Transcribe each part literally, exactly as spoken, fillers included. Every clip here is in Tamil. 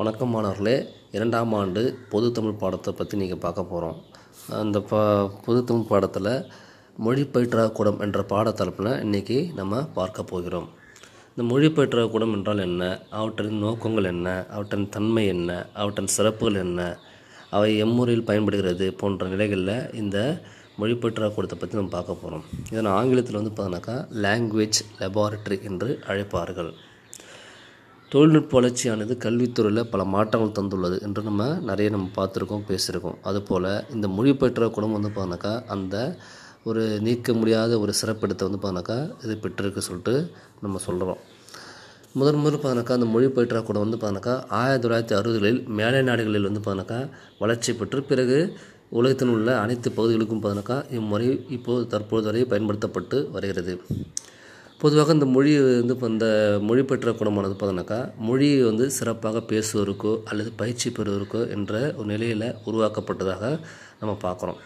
வணக்கம் மாணவர்களே, இரண்டாம் ஆண்டு பொது தமிழ் பாடத்தை பற்றி நீங்கள் பார்க்க போகிறோம். அந்த பா பொது தமிழ் பாடத்தில் மொழி பயிற்றாக்கூடம் என்ற பாடத்தரப்பில் இன்றைக்கி நம்ம பார்க்க போகிறோம். இந்த மொழி பயிற்றாக்கூடம் என்றால் என்ன, அவற்றின் நோக்கங்கள் என்ன, அவற்றின் தன்மை என்ன, அவற்றின் சிறப்புகள் என்ன, அவை எம்முறையில் பயன்படுகிறது போன்ற நிலைகளில் இந்த மொழி பயிற்றாக்கூடத்தை பற்றி நம்ம பார்க்க போகிறோம். இதன் ஆங்கிலத்தில் வந்து பார்த்தோன்னாக்கா லாங்குவேஜ் லெபார்ட்ரி என்று அழைப்பார்கள். தொழில்நுட்ப வளர்ச்சியானது கல்வித்துறையில் பல மாற்றங்கள் தந்துள்ளது என்று நம்ம நிறைய நம்ம பார்த்துருக்கோம், பேசியிருக்கோம். அதுபோல் இந்த மொழி பயிற்றாக்கூடம் வந்து பார்த்தாக்கா அந்த ஒரு நீக்க முடியாத ஒரு சிறப்பிடத்தை வந்து பார்த்தாக்கா இது பெற்றிருக்கு சொல்லிட்டு நம்ம சொல்கிறோம். முதன் முதல் பார்த்தாக்கா அந்த மொழி பயிற்றாக்கூடம் வந்து பார்த்தாக்கா ஆயிரத்தி தொள்ளாயிரத்தி அறுபதுகளில் மேலை நாடுகளில் வந்து பார்த்தாக்கா வளர்ச்சி பெற்று பிறகு உலகத்தின் உள்ள அனைத்து பகுதிகளுக்கும் பார்த்தாக்கா இம்முறை இப்போது தற்போது வரை பயன்படுத்தப்பட்டு வருகிறது. பொதுவாக இந்த மொழி வந்து இப்போ இந்த மொழி பயிற்றாக்கூடமானது பார்த்தோன்னாக்கா மொழியை வந்து சிறப்பாக பேசுவதற்கோ அல்லது பயிற்சி பெறுவதற்கோ என்ற ஒரு நிலையில் உருவாக்கப்பட்டதாக நம்ம பார்க்குறோம்.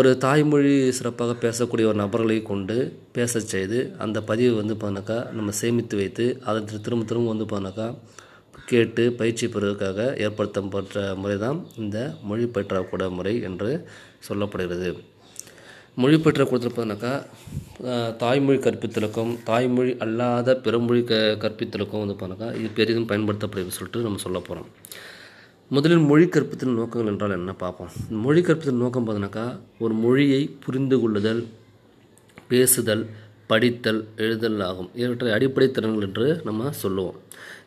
ஒரு தாய்மொழி சிறப்பாக பேசக்கூடிய ஒரு நபர்களை கொண்டு பேச செய்து அந்த பதிவை வந்து பார்த்தோன்னாக்கா நம்ம சேமித்து வைத்து அதை திரும்ப திரும்ப வந்து பார்த்தோன்னாக்கா கேட்டு பயிற்சி பெறுவதற்காக ஏற்படுத்தப்பட்ட முறை தான் இந்த மொழி பயிற்றாக்கூட முறை என்று சொல்லப்படுகிறது. மொழி பயிற்றாக்கூடத்தில் பார்த்தோன்னாக்கா தாய்மொழி கற்பித்தலுக்கும் தாய்மொழி அல்லாத பிறமொழி க கற்பித்தலுக்கும் வந்து பார்த்தோன்னாக்கா இது பெரிதும் பயன்படுத்தப்படுதுன்னு சொல்லிட்டு நம்ம சொல்ல போகிறோம். முதலில் மொழி கற்பித்தல் நோக்கங்கள் என்றால் என்ன பார்ப்போம். மொழி கற்பித்தல் நோக்கம் பார்த்தோன்னாக்கா ஒரு மொழியை புரிந்து கொள்ளுதல், பேசுதல், படித்தல், எழுதல் ஆகும். இவற்றை அடிப்படை திறன்கள் என்று நம்ம சொல்லுவோம்.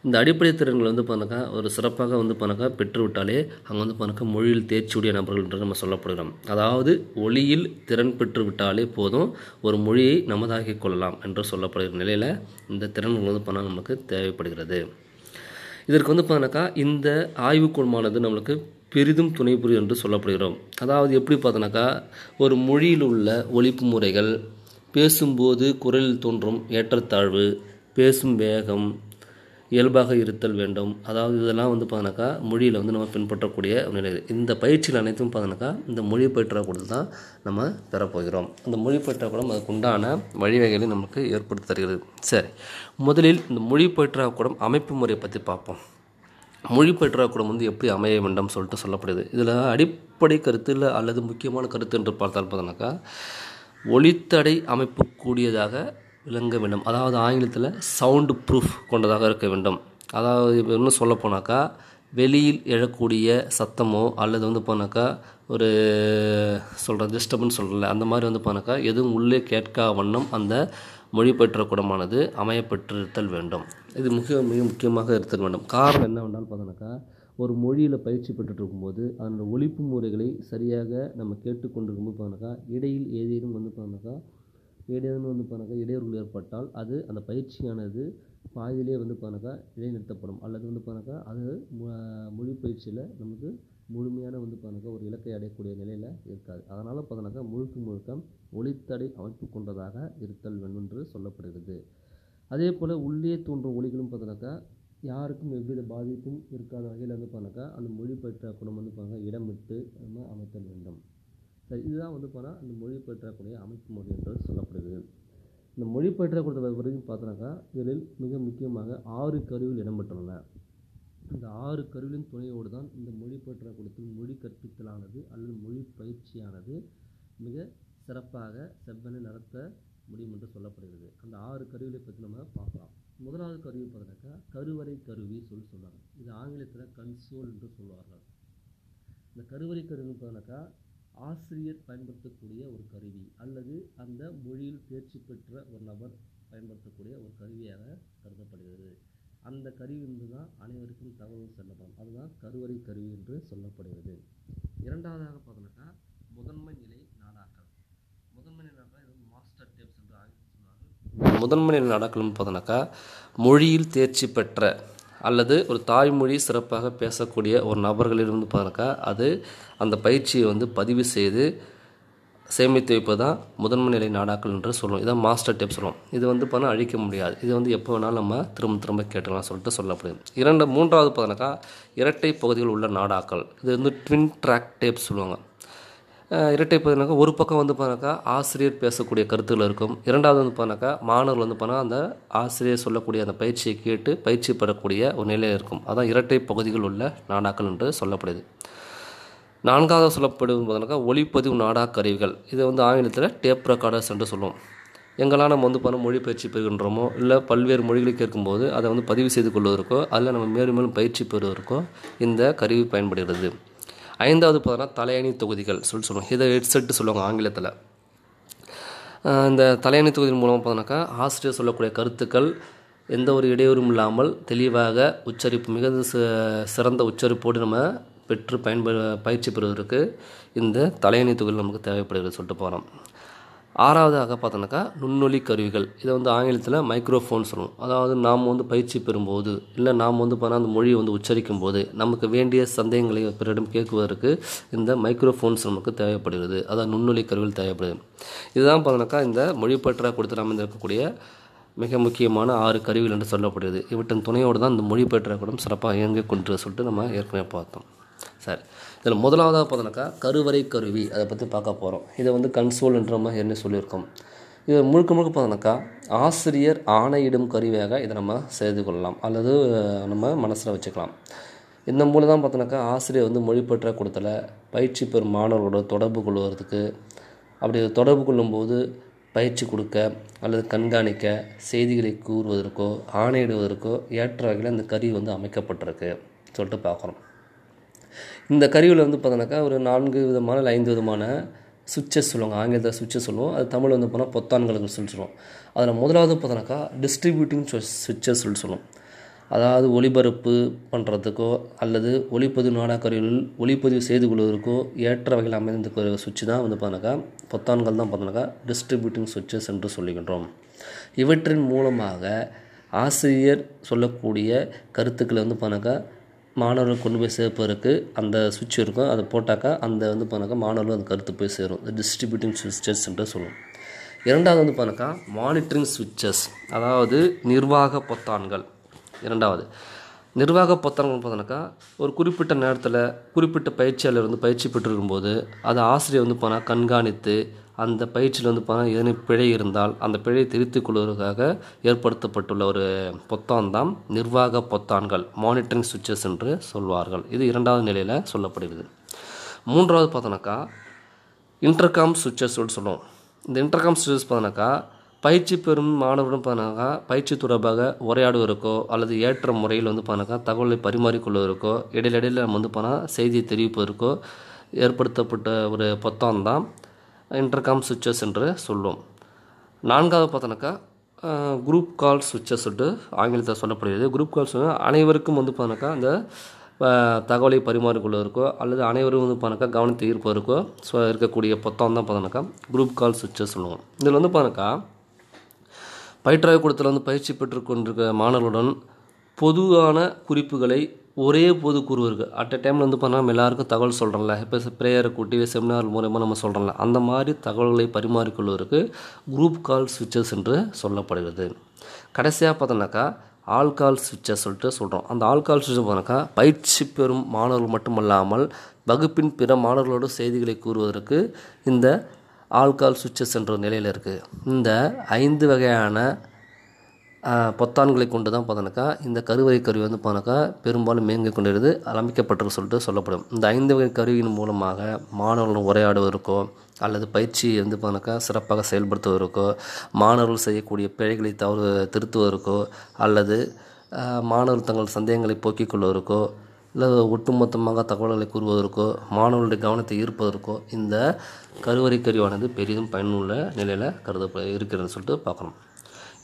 இந்த அடிப்படை திறன்கள் வந்து பார்த்தாக்கா ஒரு சிறப்பாக வந்து பார்த்தாக்கா பெற்றுவிட்டாலே அங்கே வந்து பார்த்தாக்கா மொழியில் தேர்ச்சியுடைய நபர்கள் என்று நம்ம சொல்லப்படுகிறோம். அதாவது ஒளியில் திறன் பெற்றுவிட்டாலே போதும் ஒரு மொழியை நமதாகி கொள்ளலாம் என்று சொல்லப்படுகிற நிலையில் இந்த திறன்கள் வந்து பார்த்தா நமக்கு தேவைப்படுகிறது. இதற்கு வந்து பார்த்தாக்கா இந்த ஆய்வுக்கூடமானது நம்மளுக்கு பெரிதும் துணை புரியும் என்று சொல்லப்படுகிறோம். அதாவது எப்படி பார்த்தோன்னாக்கா ஒரு மொழியில் உள்ள ஒலிப்பு முறைகள், பேசும்போது குரலில் தோன்றும் ஏற்றத்தாழ்வு, பேசும் வேகம், இயல்பாக இருத்தல் வேண்டும். அதாவது இதெல்லாம் வந்து பார்த்தாக்கா மொழியில் வந்து நம்ம பின்பற்றக்கூடிய நிலை. இந்த பயிற்சியில் அனைத்தும் பார்த்தாக்கா இந்த மொழி பயிற்றாக்கூடத்தில் தான் நம்ம பெறப்போகிறோம். அந்த மொழி பயிற்றாக்கூடம் அதுக்கு உண்டான வழிவகைகளை நமக்கு ஏற்படுத்தி தருகிறது. சரி, முதலில் இந்த மொழி பயிற்றாக்கூடம் அமைப்பு முறையை பற்றி பார்ப்போம். மொழி பயிற்றாக்கூடம் வந்து எப்படி அமைய வேண்டும் சொல்லிட்டு சொல்லப்படுது. இதில் அடிப்படை கருத்தில் அல்லது முக்கியமான கருத்து என்று பார்த்தால் பார்த்தாக்கா ஒளித்தடை அமைப்பு கூடியதாக விளங்க வேண்டும். அதாவது ஆங்கிலத்தில் சவுண்டு ப்ரூஃப் கொண்டதாக இருக்க வேண்டும். அதாவது இப்போ இன்னும் சொல்ல போனாக்கா வெளியில் எழக்கூடிய சத்தமோ அல்லது வந்து போனாக்கா ஒரு சொல்கிற டிஸ்டர்பன்ஸ் சொல்கிறல அந்த மாதிரி வந்து போனாக்கா எதுவும் உள்ளே கேட்கா வண்ணம் அந்த மொழி பயிற்றாக்கூடமானது அமையப்பெற்றிருத்தல் வேண்டும். இது மிக மிக முக்கியமாக இருத்தல் வேண்டும். காரணம் என்ன வேண்டாலும் பார்த்தோன்னாக்கா ஒரு மொழியில் பயிற்சி பெற்றுட்டு இருக்கும்போது அதனோட ஒலிப்பு முறைகளை சரியாக நம்ம கேட்டுக்கொண்டிருக்கும்போது பார்த்தாக்கா இடையில் ஏதேனும் வந்து பார்த்தாக்கா ஏதேனும் வந்து பார்த்தாக்கா இடையூறுகள் ஏற்பட்டால் அது அந்த பயிற்சியானது பாதியிலே வந்து பார்த்தாக்கா இடைநிறுத்தப்படும் அல்லது வந்து பார்த்தாக்கா அது மொழி பயிற்சியில் நமக்கு முழுமையான வந்து பார்த்தாக்கா ஒரு இலக்கை அடையக்கூடிய நிலையில் இருக்காது. அதனால் பார்த்தாக்கா முழுக்க முழுக்க ஒலித்தடை அமைப்பு கொண்டதாக இருத்தல் வேண்டும் என்று சொல்லப்படுகிறது. அதே போல் உள்ளே தோன்றும் ஒலிகளும் பார்த்தாக்கா யாருக்கும் எவ்வித பாதிப்பும் இருக்காத வகையில் வந்து பார்த்தாக்கா அந்த மொழி பயிற்றாக்கூடம் வந்து பார்த்தாக்கா இடம் விட்டு நம்ம அமைத்தல் வேண்டும். சரி, இதுதான் வந்து பார்த்தா அந்த மொழி பயிற்றாக்கூடிய அமைப்பு முறை என்று சொல்லப்படுகிறது. இந்த மொழி பயிற்றாக்கூடத்தை வரைக்கும் பார்த்தோன்னாக்கா இதில் மிக முக்கியமாக ஆறு கருவிகள் இடம்பெற்றுள்ளன. இந்த ஆறு கருவிகளின் துணையோடு தான் இந்த மொழி பயிற்றாக்கூடத்தில் மொழி கற்பித்தலானது அல்லது மொழி பயிற்சியானது மிக சிறப்பாக செவ்வனை நடத்த முடியும் என்று சொல்லப்படுகிறது. அந்த ஆறு கருவிகளை பற்றி நம்ம பார்க்கலாம். முதலாவது கருவி பார்த்தாக்கா கருவறை கருவி சொல்லி சொல்லுவாங்க. இது ஆங்கிலத்தில் கன்சோல் என்று சொல்லுவார்கள். இந்த கருவறை கருவி பார்த்தாக்கா ஆசிரியர் பயன்படுத்தக்கூடிய ஒரு கருவி அல்லது அந்த மொழியில் தேர்ச்சி பெற்ற ஒரு நபர் பயன்படுத்தக்கூடிய ஒரு கருவியாக கருதப்படுகிறது. அந்த கருவி என்று தான் அனைவருக்கும் தகவல் செல்லப்படும். அதுதான் கருவறை கருவி என்று சொல்லப்படுகிறது. இரண்டாவதாக பார்த்தோம்னாக்கா முதன்மை நிலை நாடாக்கள். முதன்மை நிலை நாடாக்கள் மாஸ்டர் டேப்ஸ் என்று ஆங்கிலம் சொல்லுவார்கள். முதன்மை நிலை நாடாக்கள்னு பார்த்தோம்னாக்கா மொழியில் தேர்ச்சி பெற்ற அல்லது ஒரு தாய்மொழி சிறப்பாக பேசக்கூடிய ஒரு நபர்களிலிருந்து பார்த்தாக்கா அது அந்த பயிற்சியை வந்து பதிவு செய்து சேமித்து வைப்பது தான் முதன்மை நிலை நாடாக்கள் என்று சொல்லுவோம். இதான் மாஸ்டர் டேப் சொல்லுவோம். இது வந்து பார்த்தா அழிக்க முடியாது. இது வந்து எப்போ வேணாலும் நம்ம திரும்ப திரும்ப கேட்டுக்கலாம் சொல்லிட்டு சொல்லப்படுது. இரண்டு மூன்றாவது பார்த்தாக்கா இரட்டை பகுதிகள் உள்ள நாடாக்கள். இது வந்து ட்வின் ட்ராக் டேப் சொல்லுவாங்க. இரட்டை பதினாக்கா ஒரு பக்கம் வந்து பார்த்தாக்கா ஆசிரியர் பேசக்கூடிய கருத்துக்கள் இருக்கும், இரண்டாவது வந்து பார்த்தாக்கா மாணவர் வந்து பார்த்தா அந்த ஆசிரியர் சொல்லக்கூடிய அந்த பயிற்சியை கேட்டு பயிற்சி பெறக்கூடிய ஒரு நிலையில் இருக்கும். அதான் இரட்டை பகுதிகள் உள்ள நாடாக்கள் என்று சொல்லப்படுது. நான்காவது சொல்லப்படும் பார்த்தோம்னாக்கா ஒளிப்பதிவு நாடாக்கருவிகள், இதை வந்து ஆங்கிலத்தில் டேப் ரெக்கார்டர்ஸ் என்று சொல்லுவோம். எங்கெல்லாம் நம்ம வந்து பார்த்தோம் மொழி பயிற்சி பெறுகின்றோமோ இல்லை பல்வேறு மொழிகளை கேட்கும்போது அதை வந்து பதிவு செய்து கொள்வதற்கோ அதில் நம்ம மேலும் மேலும் பயிற்சி பெறுவதற்கோ இந்த கருவி பயன்படுகிறது. ஐந்தாவது பார்த்தோன்னா தலையணி தொகுதிகள் சொல்லி சொல்லுவாங்க, இதை ஹெட்செட்டு சொல்லுவாங்க ஆங்கிலத்தில். இந்த தலையணி தொகுதியின் மூலமாக பார்த்தோன்னாக்கா ஆசிரியர் சொல்லக்கூடிய கருத்துக்கள் எந்த ஒரு இடையூறும் இல்லாமல் தெளிவாக உச்சரிப்பு மிக சிறந்த உச்சரிப்போடு நம்ம பெற்று பயன்ப பயிற்சி பெறுவதற்கு இந்த தலையணி தொகுதிகள் நமக்கு தேவைப்படுகிறது சொல்லிட்டு போகிறோம். ஆறாவதாக பார்த்தோன்னாக்கா நுண்ணொலி கருவிகள், இதை வந்து ஆங்கிலத்தில் மைக்ரோஃபோன் சொல்லுவோம். அதாவது நாம் வந்து பயிற்சி பெறும்போது இல்லை நாம் வந்து பார்த்தா அந்த மொழியை வந்து உச்சரிக்கும் போது நமக்கு வேண்டிய சந்தேகங்களை பிறரிடம் கேட்குவதற்கு இந்த மைக்ரோஃபோன்ஸ் நமக்கு தேவைப்படுகிறது. அதாவது நுண்ணொலி கருவிகள் தேவைப்படுது. இதுதான் பார்த்தோன்னாக்கா இந்த மொழிப்பற்றாக கொடுத்து நாம் இருக்கக்கூடிய மிக முக்கியமான ஆறு கருவிகள் என்று சொல்லப்படுகிறது. இவற்றின் துணையோடு தான் இந்த மொழிப்பற்றாக்கூடம் சிறப்பாக இயங்கிக் கொண்டு சொல்லிட்டு நம்ம ஏற்கனவே பார்த்தோம். சரி, இதில் முதலாவதாக பார்த்தோம்னாக்கா கருவறை கருவி, அதை பற்றி பார்க்க போகிறோம். இதை வந்து கன்சோல்ன்ற மாதிரி என்ன சொல்லியிருக்கோம். இது முழுக்க முழுக்க பார்த்தோம்னாக்கா ஆசிரியர் ஆணையிடும் கருவியாக இதை நம்ம செய்து கொள்ளலாம் அல்லது நம்ம மனசில் வச்சுக்கலாம். இந்த மூலம் தான் பார்த்தோம்னாக்கா ஆசிரியர் வந்து மொழிப்பற்ற கொடுத்தல பயிற்சி பெறும் மாணவர்களோட தொடர்பு கொள்வதற்கு, அப்படி தொடர்பு கொள்ளும்போது பயிற்சி கொடுக்க அல்லது கண்காணிக்க, செய்திகளை கூறுவதற்கோ ஆணையிடுவதற்கோ ஏற்ற வகையில் இந்த கருவி வந்து அமைக்கப்பட்டிருக்கு சொல்லிட்டு பார்க்குறோம். இந்த கருவியில் வந்து பார்த்தோன்னாக்கா ஒரு நான்கு விதமான இல்லை ஐந்து விதமான சுவிட்சஸ் சொல்லுவாங்க, ஆங்கிலத்தில் சுவிட்சஸ் சொல்லுவோம், அது தமிழ் வந்து போனால் பொத்தான்களுக்கு சொல்லி சொல்லுவோம். அதில் முதலாவது பார்த்தோன்னாக்கா டிஸ்ட்ரிபியூட்டிங் சுவிட்சஸ் சொல்லி சொல்லுவோம். அதாவது ஒளிபரப்பு பண்ணுறதுக்கோ அல்லது ஒளிப்பதிவு நாடாக்கருவிகளில் ஒளிப்பதிவு செய்து கொள்வதற்கோ ஏற்ற வகையில் அமைந்த சுவிட்சு தான் வந்து பார்த்தோன்னாக்கா பொத்தான்கள் தான் பார்த்தோன்னாக்கா டிஸ்ட்ரிபியூட்டிங் சுவிட்சஸ் என்று சொல்லுகின்றோம். இவற்றின் மூலமாக ஆசிரியர் சொல்லக்கூடிய கருத்துக்களை வந்து பார்த்தோன்னாக்கா மாணவர்கள் கொண்டு போய் சேர்ப்பதற்கு அந்த சுவிட்ச் இருக்கும். அதை போட்டாக்கா அந்த வந்து பார்த்தாக்கா மாணவர்கள் அந்த கருத்து போய் சேரும். டிஸ்ட்ரிபியூட்டிங் சுவிட்சஸ் என்று சொல்லுவோம். இரண்டாவது வந்து பார்த்தாக்கா மானிட்டரிங் சுவிட்சஸ், அதாவது நிர்வாக பொத்தான்கள். இரண்டாவது நிர்வாக பொத்தான்கள் பார்த்தோன்னாக்கா ஒரு குறிப்பிட்ட நேரத்தில் குறிப்பிட்ட பயிற்சியாளர் வந்து பயிற்சி பெற்றிருக்கும்போது அதை ஆசிரியர் வந்து போனால் கண்காணித்து அந்த பயிற்சியில் வந்து போனால் ஏதேனும் பிழை இருந்தால் அந்த பிழையை திருத்திக் கொள்வதற்காக ஏற்படுத்தப்பட்டுள்ள ஒரு பொத்தான் தான் நிர்வாக பொத்தான்கள், மானிட்டரிங் சுவிட்சஸ் என்று சொல்வார்கள். இது இரண்டாவது நிலையில் சொல்லப்படுகிறது. மூன்றாவது பார்த்தோன்னாக்கா இன்டர்காம் சுவிட்சஸ் சொல்லுவோம். இந்த இன்டர்காம் சுவிட்சஸ் பார்த்தோன்னாக்கா பயிற்சி பெறும் மாணவர்களும் பார்த்தோன்னாக்கா பயிற்சி தொடர்பாக உரையாடுவதற்கோ அல்லது ஏற்ற முறையில் வந்து பார்த்தோன்னாக்கா தகவலை பரிமாறிக்கொள்வதற்கோ இடையிலடையில் நம்ம வந்து போனால் செய்தியை தெரிவிப்பதற்கோ ஏற்படுத்தப்பட்ட ஒரு பொத்தான் தான் இன்டர்காம் சுவிட்சஸ் என்று சொல்லுவோம். நான்காவது பார்த்தோன்னாக்கா குரூப் கால் சுவிட்சஸ் சொல்லிட்டு ஆங்கிலத்தில் சொல்லப்படுகிறது. குரூப் கால்ஸ் அனைவருக்கும் வந்து பார்த்தோன்னாக்கா அந்த தகவலை பரிமாறிக்கொள்வதற்கோ அல்லது அனைவரும் வந்து பார்த்தோன்னாக்கா கவனத்தை ஈர்ப்பதற்கோ ஸோ இருக்கக்கூடிய பொத்தாம் தான் பார்த்தோன்னாக்கா குரூப் கால் சுவிட்சஸ் சொல்லுவோம். இதில் வந்து பார்த்தோன்னாக்கா பயிற்றாய்வு கூடத்தில் வந்து பயிற்சி பெற்று கொண்டிருக்கிற மாணவர்களுடன் பொதுவான குறிப்புகளை ஒரே பொது கூறுவருக்கு அட் அ டைமில் வந்து பார்த்தா நம்ம எல்லாேருக்கும் தகவல் சொல்கிறோம்ல, இப்போ ப்ரேயரை கூட்டி செமினார் மூலமாக நம்ம சொல்கிறோம்ல, அந்த மாதிரி தகவல்களை பரிமாறிக்கொள்வதற்கு குரூப் கால் சுவிட்சஸ் என்று சொல்லப்படுகிறது. கடைசியாக பார்த்தோம்னாக்கா ஆல்கால் சுவிட்சஸ் சொல்லிட்டு சொல்கிறோம். அந்த ஆல்கால் சுவிட்சஸ் பார்த்தோம்னாக்கா பயிற்சி பெறும் மாணவர்கள் மட்டுமல்லாமல் வகுப்பின் பிற மாணவர்களோடு செய்திகளை கூறுவதற்கு இந்த ஆல்கால் சுவிட்சஸ் என்ற நிலையில் இருக்குது. இந்த ஐந்து வகையான பொத்தான்களை கொண்டு தான் பார்த்தோன்னாக்கா இந்த கருவறை கருவி வந்து பார்த்தோன்னாக்கா பெரும்பாலும் மேங்கிக் கொண்டிருந்து அமைக்கப்பட்டிருக்கு சொல்லிட்டு சொல்லப்படும். இந்த ஐந்து வகை கருவியின் மூலமாக மாணவர்கள் உரையாடுவதற்கோ அல்லது பயிற்சியை வந்து பார்த்தோன்னாக்கா சிறப்பாக செயல்படுத்துவதற்கோ, மாணவர்கள் செய்யக்கூடிய பிழைகளை தவறு திருத்துவதற்கோ அல்லது மாணவர்கள் தங்கள் சந்தேகங்களை போக்கிக் கொள்வதற்கோ இல்லை ஒட்டுமொத்தமாக தகவல்களை கூறுவதற்கோ மாணவர்களுடைய கவனத்தை ஈர்ப்பதற்கோ இந்த கருவறை கருவியானது பெரிதும் பயனுள்ள நிலையில் கருத இருக்கிறதுன்னு சொல்லிட்டு பார்க்கணும்.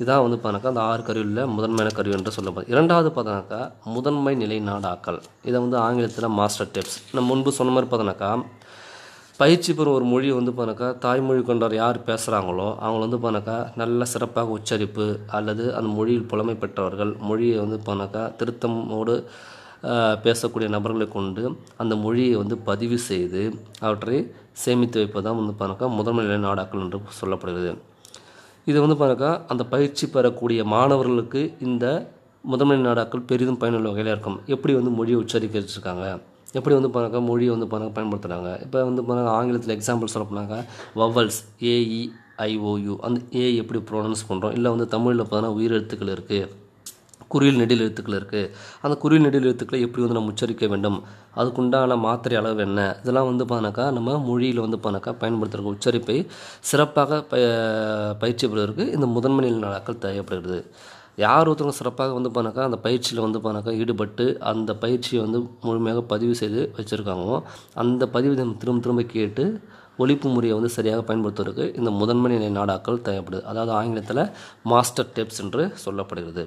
இதான் வந்து பார்த்தாக்கா அந்த ஆறு கருவியில் முதன்மையான கருவி என்று சொல்லப்படும். இரண்டாவது பார்த்தாக்கா முதன்மை நிலை நாடாக்கள், இதை வந்து ஆங்கிலத்தில் மாஸ்டர் டேப்ஸ். நம்ம முன்பு சொன்ன மாதிரி பார்த்தாக்கா பயிற்சி பெறும் ஒரு மொழியை வந்து பார்த்தாக்கா தாய்மொழி கொண்டவர் யார் பேசுகிறாங்களோ அவங்க வந்து பார்த்தாக்கா நல்ல சிறப்பாக உச்சரிப்பு அல்லது அந்த மொழியில் புலமை பெற்றவர்கள் மொழியை வந்து பார்த்தாக்கா திருத்தமோடு பேசக்கூடிய நபர்களை கொண்டு அந்த மொழியை வந்து பதிவு செய்து அவற்றை சேமித்து வைப்பதான் வந்து பார்த்தாக்கா முதன்மை நிலை நாடாக்கள் என்று சொல்லப்படுகிறது. இது வந்து பார்த்தாக்கா அந்த பயிற்சி பெறக்கூடிய மாணவர்களுக்கு இந்த முதன்மை நாடாக்கள் பெரிதும் பயனுள்ள வகையில் இருக்கும். எப்படி வந்து மொழியை உச்சரிக்க வச்சுருக்காங்க, எப்படி வந்து பார்க்க மொழி வந்து பார்க்க பயன்படுத்துகிறாங்க. இப்போ வந்து பார்க்க ஆங்கிலத்தில் எக்ஸாம்பிள் சொல்ல போனாக்கா வவல்ஸ் ஏஇஐஓயு, அந்த ஏ எப்படி ப்ரொனவுன்ஸ் பண்ணுறோம். இல்லை வந்து தமிழில் பார்த்தோன்னா உயிர் எழுத்துக்கள் இருக்குது, குறியில் நெடில் எழுத்துக்கள் இருக்குது, அந்த குறியில் நெடில் எழுத்துக்களை எப்படி வந்து நம்ம உச்சரிக்க வேண்டும், அதுக்குண்டான மாத்திரை அளவு என்ன, இதெல்லாம் வந்து பார்த்தாக்கா நம்ம மொழியில் வந்து பார்த்தாக்கா பயன்படுத்துகிற உச்சரிப்பை சிறப்பாக ப பயிற்சி பெறுவதற்கு இந்த முதன்மை நிலை நாட்கள் தேவைப்படுகிறது. யார் ஒருத்தவங்க சிறப்பாக வந்து பார்த்தாக்கா அந்த பயிற்சியில் வந்து பார்த்தாக்கா ஈடுபட்டு அந்த பயிற்சியை வந்து முழுமையாக பதிவு செய்து வச்சுருக்காங்களோ அந்த பதிவு திரும்ப திரும்ப கேட்டு ஒழிப்பு முறையை வந்து சரியாக பயன்படுத்துவதற்கு இந்த முதன்மை நிலை நாடாக்கள் தேவைப்படுது. அதாவது ஆங்கிலத்தில் மாஸ்டர் டிப்ஸ் என்று சொல்லப்படுகிறது.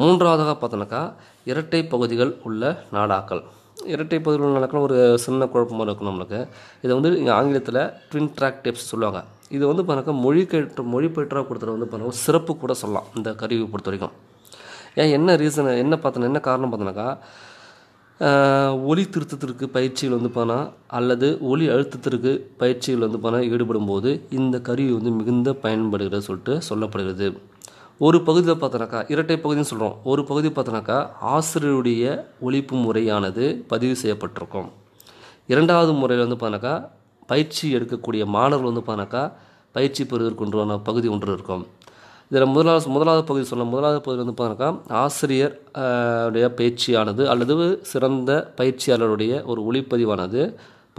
மூன்றாவதாக பார்த்தோன்னாக்கா இரட்டை பகுதிகள் உள்ள நாடாக்கள். இரட்டை பகுதிகள் உள்ள நாடாக்கள் ஒரு சின்ன குழப்பமாக இருக்கும் நம்மளுக்கு. இதை வந்து ஆங்கிலத்தில் ட்வின் ட்ராக் டிப்ஸ் சொல்லுவாங்க. இது வந்து பார்த்தாக்கா மொழி கேட்டு மொழிபெயர்ப்பாக கொடுத்துற வந்து பார்த்தோன்னா சிறப்பு கூட சொல்லலாம் இந்த கருவியை பொறுத்த வரைக்கும். ஏன் என்ன ரீசன் என்ன பார்த்தோன்னா என்ன காரணம் பார்த்தோன்னாக்கா ஒலி திருத்தத்திற்கு பயிற்சிகள் வந்து பார்த்தா அல்லது ஒலி அழுத்தத்திற்கு பயிற்சிகள் வந்து பார்த்தா ஈடுபடும் போது இந்த கருவி வந்து மிகுந்த பயன்படுகிறது சொல்லிட்டு சொல்லப்படுகிறது. ஒரு பகுதியில் பார்த்தோன்னாக்கா இரட்டை பகுதின்னு சொல்கிறோம். ஒரு பகுதி பார்த்தோன்னாக்கா ஆசிரியருடைய ஒலிப்பு முறையானது பதிவு செய்யப்பட்டிருக்கும். இரண்டாவது முறையில் வந்து பார்த்தாக்கா பயிற்சி எடுக்கக்கூடிய மாணவர்கள் வந்து பார்த்தாக்கா பயிற்சி பெறுவதற்கு ஒன்றான பகுதி ஒன்று இருக்கும். இதில் முதலாவது முதலாவது பகுதி சொல்லலாம். முதலாவது பகுதியில் வந்து பார்த்தாக்கா ஆசிரியர் உடைய பயிற்சியானது அல்லது சிறந்த பயிற்சியாளருடைய ஒரு ஒளிப்பதிவானது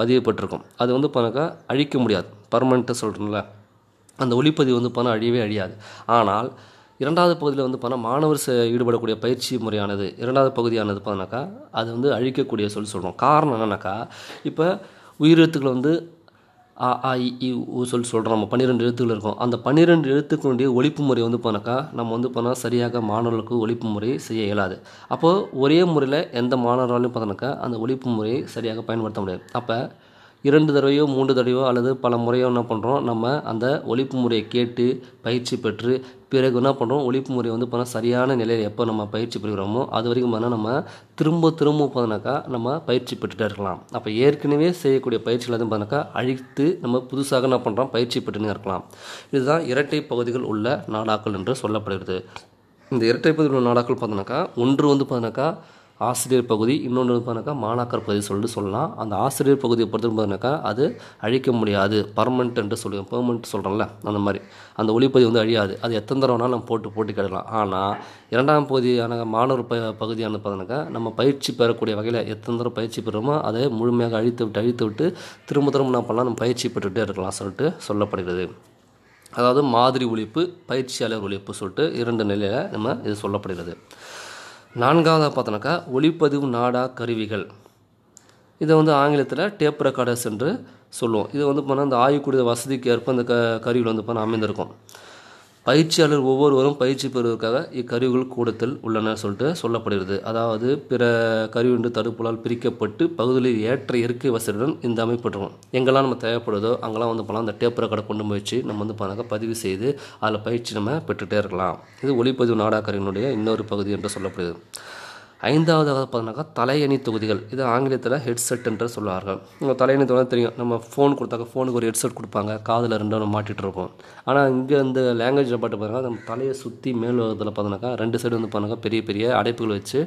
பதிவுப்பட்டிருக்கும். அது வந்து பார்த்தாக்கா அழிக்க முடியாது, பர்மனெண்ட்டாக சொல்கிறோம்ல, அந்த ஒளிப்பதிவு வந்து பார்த்தா அழியவே அழியாது. ஆனால் இரண்டாவது பகுதியில் வந்து பார்த்தா மாணவர் ஈடுபடக்கூடிய பயிற்சி முறையானது இரண்டாவது பகுதியானது பார்த்தாக்கா அது வந்து அழிக்கக்கூடிய சொல்லி சொல்கிறோம். காரணம் என்னன்னாக்கா இப்போ உயிரெழுத்துக்களை வந்து ஆ ஆ இ ஊ சொல்லி சொல்கிறோம். நம்ம பன்னிரெண்டு எழுத்துக்கள் இருக்கும். அந்த பன்னிரெண்டு எழுத்துக்களுடைய ஒழிப்பு முறை வந்து பார்த்தாக்கா நம்ம வந்து பார்த்தா சரியாக மாணவர்களுக்கு ஒழிப்பு முறை செய்ய இயலாது. அப்போது ஒரே முறையில் எந்த மாணவர்களாலும் பார்த்தாக்கா அந்த ஒழிப்பு முறையை சரியாக பயன்படுத்த முடியாது. அப்போ இரண்டு தடவையோ மூன்று தடவையோ அல்லது பல முறையோ என்ன பண்ணுறோம், நம்ம அந்த ஒழிப்பு முறையை கேட்டு பயிற்சி பெற்று பிறகு என்ன பண்ணுறோம், ஒழிப்பு முறையை வந்து பார்த்தா சரியான நிலையில் எப்போ நம்ம பயிற்சி பெறுகிறோமோ அது வரைக்கும் பார்த்தா நம்ம திரும்ப திரும்ப பார்த்தாக்கா நம்ம பயிற்சி பெற்றுகிட்டே இருக்கலாம். அப்போ ஏற்கனவே செய்யக்கூடிய பயிற்சிகள் எதுவும் பார்த்தாக்கா அழித்து நம்ம புதுசாக என்ன பண்ணுறோம், பயிற்சி பெற்றுன்னு இருக்கலாம். இதுதான் இரட்டை பகுதிகள் உள்ள நாடாக்கள் என்று சொல்லப்படுகிறது. இந்த இரட்டை பகுதிகள் உள்ள நாடாக்கள் பார்த்தோன்னாக்கா ஒன்று வந்து பார்த்தாக்கா ஆசிரியர் பகுதி, இன்னொன்று பார்த்தாக்கா மாணாக்கர் பகுதி சொல்லிட்டு சொல்லலாம். அந்த ஆசிரியர் பகுதியை பொறுத்து பார்த்தாக்கா அது அழிக்க முடியாது, பர்மனெண்ட் என்று சொல்லுவோம், பெர்மனெண்ட் சொல்கிறோம்ல, அந்த மாதிரி அந்த ஒளிப்பதிவு வந்து அழியாது. அது எத்தனை தடவைனாலும் நம்ம போட்டு போட்டு கிடக்கலாம். ஆனால் இரண்டாம் பகுதியான மாணவர் ப பகுதியானது பார்த்தாக்கா நம்ம பயிற்சி பெறக்கூடிய வகையில் எத்தனை தடவை பயிற்சி பெறுமோ அதை முழுமையாக அழித்து விட்டு அழித்து விட்டு திரும்ப திரும்ப என்ன பண்ணலாம், நம்ம பயிற்சி பெற்றுகிட்டே இருக்கலாம் சொல்லிட்டு சொல்லப்படுகிறது. அதாவது மாதிரி ஒழிப்பு, பயிற்சியாளர் ஒழிப்பு சொல்லிட்டு இரண்டு நிலையில் நம்ம இது சொல்லப்படுகிறது. நான்காவதாக பார்த்தோன்னாக்கா ஒளிப்பதிவு நாடா கருவிகள். இதை வந்து ஆங்கிலத்தில் டேப் ரெக்கார்டர்ஸ் என்று சொல்லுவோம். இது வந்து போனால் இந்த ஆய்வுக்குரிய வசதிக்கு ஏற்ப இந்த க கருவிகள் வந்து போனால் அமைந்திருக்கும். பயிற்சியாளர் ஒவ்வொருவரும் பயிற்சி பெறுவதற்காக இக்கருவிகள் கூடத்தில் உள்ளன சொல்லிட்டு சொல்லப்படுகிறது. அதாவது பிற கருவியின் தடுப்புகளால் பிரிக்கப்பட்டு பகுதியில் ஏற்ற இயற்கை வசதியுடன் இந்த அமைப்பட்டுருக்கும். எங்கெல்லாம் நம்ம தேவைப்படுதோ அங்கெல்லாம் வந்து போனால் அந்த டேப் ரெக்கார்டை கொண்டு போய் வச்சு நம்ம வந்து போனாக்கா பதிவு செய்து அதில் பயிற்சி நம்ம பெற்றுகிட்டே இருக்கலாம். இது ஒளிப்பதிவு நாடாக்கருவினுடைய இன்னொரு பகுதி என்று சொல்லப்படுகிறது. ஐந்தாவதாக பார்த்தோம்னாக்கா தலையணி தொகுதிகள். இது ஆங்கிலத்தில் ஹெட்செட் என்று சொல்லுவார்கள். நம்ம தலையணி தொகுதி தெரியும், நம்ம ஃபோன் கொடுத்தாக்க ஃபோனுக்கு ஒரு ஹெட்செட் கொடுப்பாங்க, காதில் ரெண்டும் நம்ம மாட்டிகிட்டு இருப்போம். ஆனால் இங்கே இந்த லாங்குவேஜில் பாட்டு பார்த்தோம்னா நம்ம தலையை சுற்றி மேல் வகத்தில் பார்த்தோம்னாக்கா ரெண்டு சைடு வந்து பார்த்தோம்னாக்கா பெரிய பெரிய அடைப்புகள் வச்சு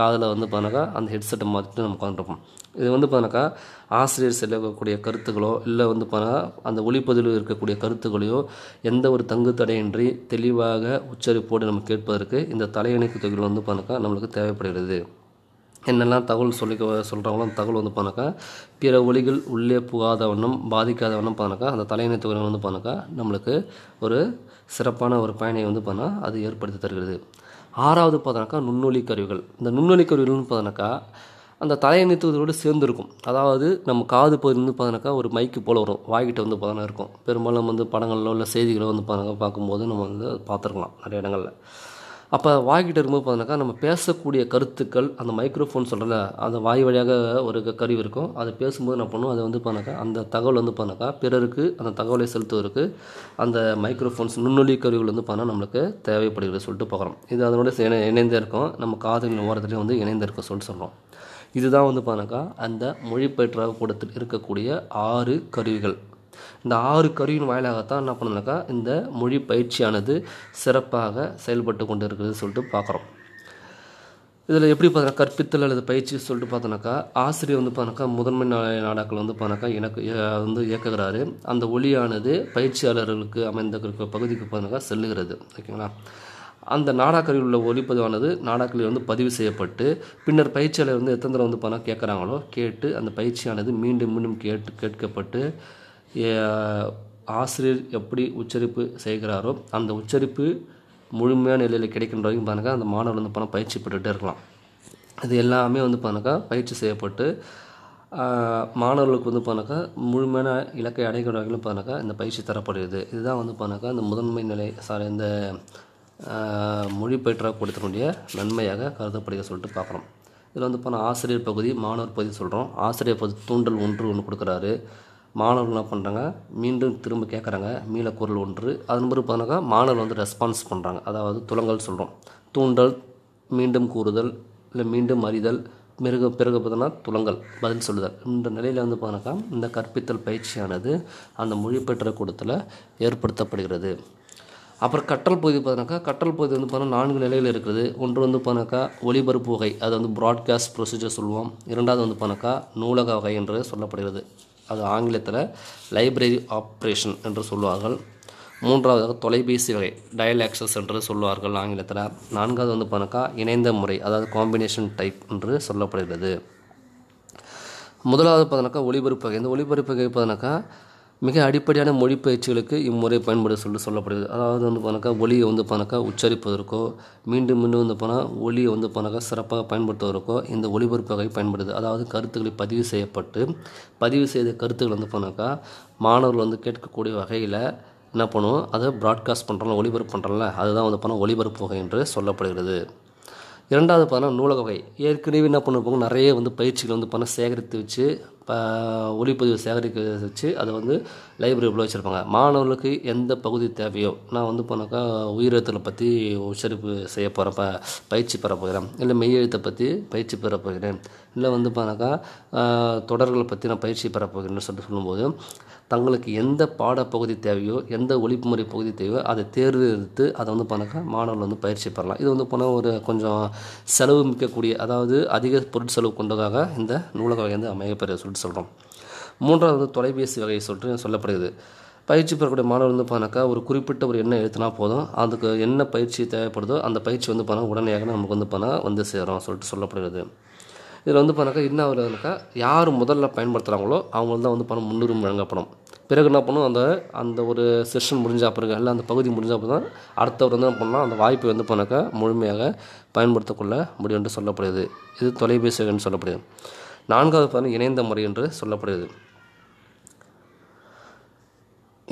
காதில் வந்து பார்த்தோம்னாக்கா அந்த ஹெட்செட்டை மாற்றிட்டு நம்ம உட்காந்துருப்போம். இது வந்து பார்த்தோம்னாக்கா ஆசிரியர் செல்லக்கூடிய கருத்துக்களோ இல்லை வந்து பார்த்தா அந்த ஒளிப்பதிவில் இருக்கக்கூடிய கருத்துக்களையோ எந்த ஒரு தங்கு தடையின்றி தெளிவாக உச்சரிப்போடு நம்ம கேட்பதற்கு இந்த தலையணைக்கு தொகுதிகள் வந்து பார்த்தாக்கா நம்மளுக்கு தேவைப்படுகிறது. என்னெல்லாம் தகவல் சொல்லிக்க சொல்கிறாங்களோ அந்த தகவல் வந்து பார்த்தாக்கா பிற ஒளிகள் உள்ளே புகாத வண்ணம் பாதிக்காத வண்ணம் பார்த்தாக்கா அந்த தலையணை தொகுதிகள் வந்து பார்த்தாக்கா நம்மளுக்கு ஒரு சிறப்பான ஒரு பயனை வந்து பார்த்தா அது ஏற்படுத்தி தருகிறது. ஆறாவது பார்த்தாக்கா நுண்ணொலி கருவிகள். இந்த நுண்ணொலி கருவிகள்னு பார்த்தாக்கா அந்த தலையணை தொகுதியோடு சேர்ந்துருக்கும். அதாவது நம்ம காது பகுதி வந்து பார்த்தாக்கா ஒரு மைக்கு போல் வரும், வாய்கிட்ட வந்து பார்த்தோன்னா இருக்கும். பெரும்பாலும் நம்ம வந்து படங்களிலோ இல்லை செய்திகளோ வந்து பார்த்தாக்கா பார்க்கும்போது நம்ம வந்து பார்த்துருக்கலாம் நிறைய இடங்களில். அப்போ வாய்கிட்ட இருக்கும்போது பார்த்தாக்கா நம்ம பேசக்கூடிய கருத்துக்கள் அந்த மைக்ரோஃபோன் சொல்கிறல அந்த வாய் வழியாக ஒரு கருவி இருக்கும். அதை பேசும்போது என்ன பண்ணுவோம், அதை வந்து பார்த்தாக்கா அந்த தகவல் வந்து பார்த்தாக்கா பிறருக்கு அந்த தகவலை செலுத்துவதற்கு அந்த மைக்ரோஃபோன்ஸ் நுண்ணொலி கருவிகள் வந்து பார்த்தா நம்மளுக்கு தேவைப்படுகிறது சொல்லிட்டு பார்க்குறோம். இது அதனோட இணைந்தே இருக்கும், நம்ம காதுகளின் ஓரத்துலேயும் வந்து இணைந்தே இருக்கும் சொல்லிட்டு சொல்கிறோம். இதுதான் வந்து பார்த்தாக்கா அந்த மொழிபெயர்ப்பாளர் கூடத்தில் இருக்கக்கூடிய ஆறு கருவிகள். இந்த ஆறு கருவியின் வாயிலாகத்தான் என்ன பண்ணோம்னாக்கா இந்த மொழி பயிற்சியானது சிறப்பாக செயல்பட்டு கொண்டு இருக்குது சொல்லிட்டு பார்க்குறோம். இதில் எப்படி பார்த்தோன்னா கற்பித்தல் அல்லது பயிற்சி சொல்லிட்டு பார்த்தோன்னாக்கா ஆசிரியர் வந்து பார்த்தாக்கா முதன்மை நாடாக்கள் வந்து பார்த்தாக்கா எனக்கு வந்து இயக்குகிறாரு. அந்த ஒளியானது பயிற்சியாளர்களுக்கு அமைந்த பகுதிக்கு பார்த்தாக்கா செல்லுகிறது. ஓகேங்களா, அந்த நாடாக்களில் உள்ள ஒளிப்பதிவானது நாடாக்களில் வந்து பதிவு செய்யப்பட்டு பின்னர் பயிற்சியாளர் வந்து எத்தனை தடவை வந்து பார்த்தாக்கா கேட்குறாங்களோ கேட்டு அந்த பயிற்சியானது மீண்டும் மீண்டும் கேட்டு கேட்கப்பட்டு ஆசிரியர் எப்படி உச்சரிப்பு செய்கிறாரோ அந்த உச்சரிப்பு முழுமையான நிலையில் கிடைக்கின்ற வரைக்கும் பார்த்தாக்கா அந்த மாணவர் வந்து பார்த்தா பயிற்சி பெற்றுகிட்டே இருக்கலாம். இது எல்லாமே வந்து பார்த்தாக்கா பயிற்சி செய்யப்பட்டு மாணவர்களுக்கு வந்து பார்த்தாக்கா முழுமையான இலக்கை அடைகின்ற வகையிலும் பார்த்தாக்கா இந்த பயிற்சி தரப்படுகிறது. இதுதான் வந்து பார்த்தாக்கா இந்த முதன்மை நிலை சார் இந்த மொழிபெயர்ப்பாக கொடுத்தக்கூடிய நன்மையாக கருதப்படுகிறது சொல்லிட்டு பார்க்குறோம். இதில் வந்து பார்த்தா ஆசிரியர் பகுதி மாணவர் பகுதி சொல்கிறோம். ஆசிரியர் பகுதி தூண்டல் ஒன்று ஒன்று கொடுக்குறாரு. மாணவர்கள் என்ன பண்ணுறாங்க, மீண்டும் திரும்ப கேட்குறாங்க, மீளக்குரல் ஒன்று. அது மாதிரி பார்த்தாக்கா மாணவர்கள் வந்து ரெஸ்பான்ஸ் பண்ணுறாங்க, அதாவது துலங்கல் சொல்கிறோம். தூண்டல், மீண்டும் கூறுதல், இல்லை மீண்டும் அறிதல், பிறகு பிறகு பார்த்தோன்னா துலங்கல், பதில் சொல்லுதல். இந்த நிலையில் வந்து பார்த்தாக்கா இந்த கற்பித்தல் பயிற்சியானது அந்த மொழிபெயர்ப்பு கூடத்தில் ஏற்படுத்தப்படுகிறது. அப்புறம் கற்றல் பகுதி பார்த்தாக்கா கற்றல் பகுதி வந்து பார்த்தோன்னா நான்கு நிலையில் இருக்குது. ஒன்று வந்து பார்த்தாக்கா ஒளிபரப்பு வகை, அது வந்து ப்ராட்காஸ்ட் ப்ரொசீஜர் சொல்லுவோம். இரண்டாவது வந்து பார்த்தாக்கா நூலக வகை என்று சொல்லப்படுகிறது, அது ஆங்கிலத்தில் லைப்ரரி ஆப்ரேஷன் என்று சொல்லுவார்கள். மூன்றாவதாக தொலைபேசி வகை, டயல் ஆக்சஸ் என்று சொல்லுவார்கள் ஆங்கிலத்தில். நான்காவது வந்து பார்த்தாக்கா இணைந்த முறை, அதாவது காம்பினேஷன் டைப் என்று சொல்லப்படுகிறது. முதலாவது பார்த்தாக்கா ஒளிபரப்பு வகை. இந்த ஒளிபரப்பு வகை பார்த்தாக்கா மிக அடிப்படையான மொழி பயிற்சிகளுக்கு இம்முறை பயன்படுத்த சொல்லி சொல்லப்படுகிறது. அதாவது வந்து பார்த்தாக்கா ஒலியை வந்து பார்த்தாக்கா உச்சரிப்பதற்கோ மீண்டும் மீண்டும் வந்து போனால் ஒலியை வந்து பார்த்தாக்கா சிறப்பாக பயன்படுத்துவதற்கோ இந்த ஒலிபரப்பு வகை பயன்படுது. அதாவது கருத்துக்களை பதிவு செய்யப்பட்டு பதிவு செய்த கருத்துக்கள் வந்து பார்த்தாக்கா மாணவர்கள் வந்து கேட்கக்கூடிய வகையில் என்ன பண்ணுவோம், அதை ப்ராட்காஸ்ட் பண்ணுறோம்ல, ஒலிபரப்பு பண்ணுறோம்ல, அதுதான் வந்து பார்த்தா ஒலிபரப்பு வகை என்று சொல்லப்படுகிறது. இரண்டாவது பார்த்தோன்னா நூலக வகை. ஏற்கனவே என்ன பண்ணுவாங்க, நிறைய வந்து பயிற்சிகள் வந்து பார்த்தா சேகரித்து வச்சு ப ஒளிப்பதிவு சேகரிக்க வச்சு அதை வந்து லைப்ரரிக்குள்ளே வச்சுருப்பாங்க. மாணவர்களுக்கு எந்த பகுதி தேவையோ, நான் வந்து போனாக்கா உயிரெழுத்தில் பற்றி உச்சரிப்பு செய்ய போகிறேன், ப பயிற்சி பெற போகிறேன், இல்லை மெய்யெழுத்தை பற்றி பயிற்சி பெற போகிறேன், இல்லை வந்து போனாக்கா தொடர்களை பற்றி நான் பயிற்சி பெற போகிறேன்னு சொல்லிட்டு சொல்லும்போது தங்களுக்கு எந்த பாடப்பகுதி தேவையோ, எந்த ஒளிப்புமுறை பகுதி தேவையோ அதை தேர்ந்தெடுத்து அதை வந்து போனாக்கா மாணவர்கள் வந்து பயிற்சி பெறலாம். இது வந்து போனால் ஒரு கொஞ்சம் செலவு மிக்கக்கூடிய, அதாவது அதிக பொருட்செலவு கொண்டதாக இந்த நூலக வந்து அமையப்பெற சொல்லிட்டு சொல்கிறோம். மூன்றாவது வந்து தொலைபேசி வகையை சொல்லிட்டு சொல்லப்படுகிறது. பயிற்சி பெறக்கூடிய மாணவர் வந்து பார்த்தாக்கா ஒரு குறிப்பிட்ட ஒரு எண்ணம் எழுத்துனா போதும், அதுக்கு என்ன பயிற்சி தேவைப்படுதோ அந்த பயிற்சி வந்து பார்த்தா உடனடியாக நமக்கு வந்து பார்த்தா வந்து சேரும் சொல்லிட்டு சொல்லப்படுகிறது. இதில் வந்து பார்த்தாக்கா என்ன ஆகுதுனாக்கா யார் முதல்ல பயன்படுத்துகிறாங்களோ அவங்களுக்கு தான் வந்து பார்த்தா முன்னுரிமை வழங்கப்படும். பிறகு என்ன பண்ணும், அந்த அந்த ஒரு செஷன் முடிஞ்ச பிறகு இல்லை அந்த பகுதி முடிஞ்ச அப்புறம் தான் அடுத்தவர் வந்து என்ன பண்ணலாம், அந்த வாய்ப்பை வந்து பார்த்தாக்கா முழுமையாக பயன்படுத்தக்கொள்ள முடியும் என்று சொல்லப்படுகிறது. இது தொலைபேசி வகைன்னு சொல்லப்படுது. நான்காவது பார்த்தீங்கன்னா இணைந்த முறை என்று சொல்லப்படுகிறது.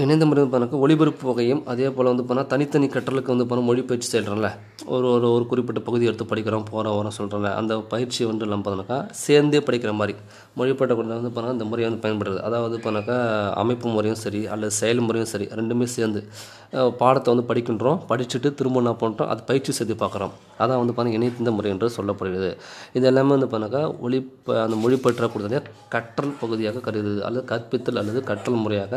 இணைந்த முறை வந்து பார்த்தாக்கா ஒளிபரப்பு வகையும் அதே போல் வந்து பார்த்தா தனித்தனி கற்றலுக்கு வந்து பார்த்தா மொழி பயிற்சி செய்கிறோம்ல, ஒரு ஒரு ஒரு குறிப்பிட்ட பகுதி எடுத்து படிக்கிறோம், போகிறோம் வரோம் சொல்கிறோம்ல, அந்த பயிற்சி வந்து இல்லாமல் பார்த்தாக்கா சேர்ந்தே படிக்கிற மாதிரி மொழிபெயர்ப்பு கூட வந்து பார்த்தா இந்த முறையை வந்து பயன்படுறது. அதாவது பார்த்தாக்கா அமைப்பு முறையும் சரி அல்லது செயல்முறையும் சரி ரெண்டுமே சேர்ந்து பாடத்தை வந்து படிக்கின்றோம், படிச்சுட்டு திரும்ப என்ன பண்ணுறோம், அது பயிற்சி செய்து பார்க்குறோம். அதான் வந்து பார்த்தா இணைந்த முறை என்று சொல்லப்படுகிறது. இது எல்லாமே வந்து பார்த்தாக்கா ஒளி அந்த மொழிபெயர்ப்பு கூட கற்றல் பகுதியாக கருதுது, அல்லது கற்பித்தல் அல்லது கற்றல் முறையாக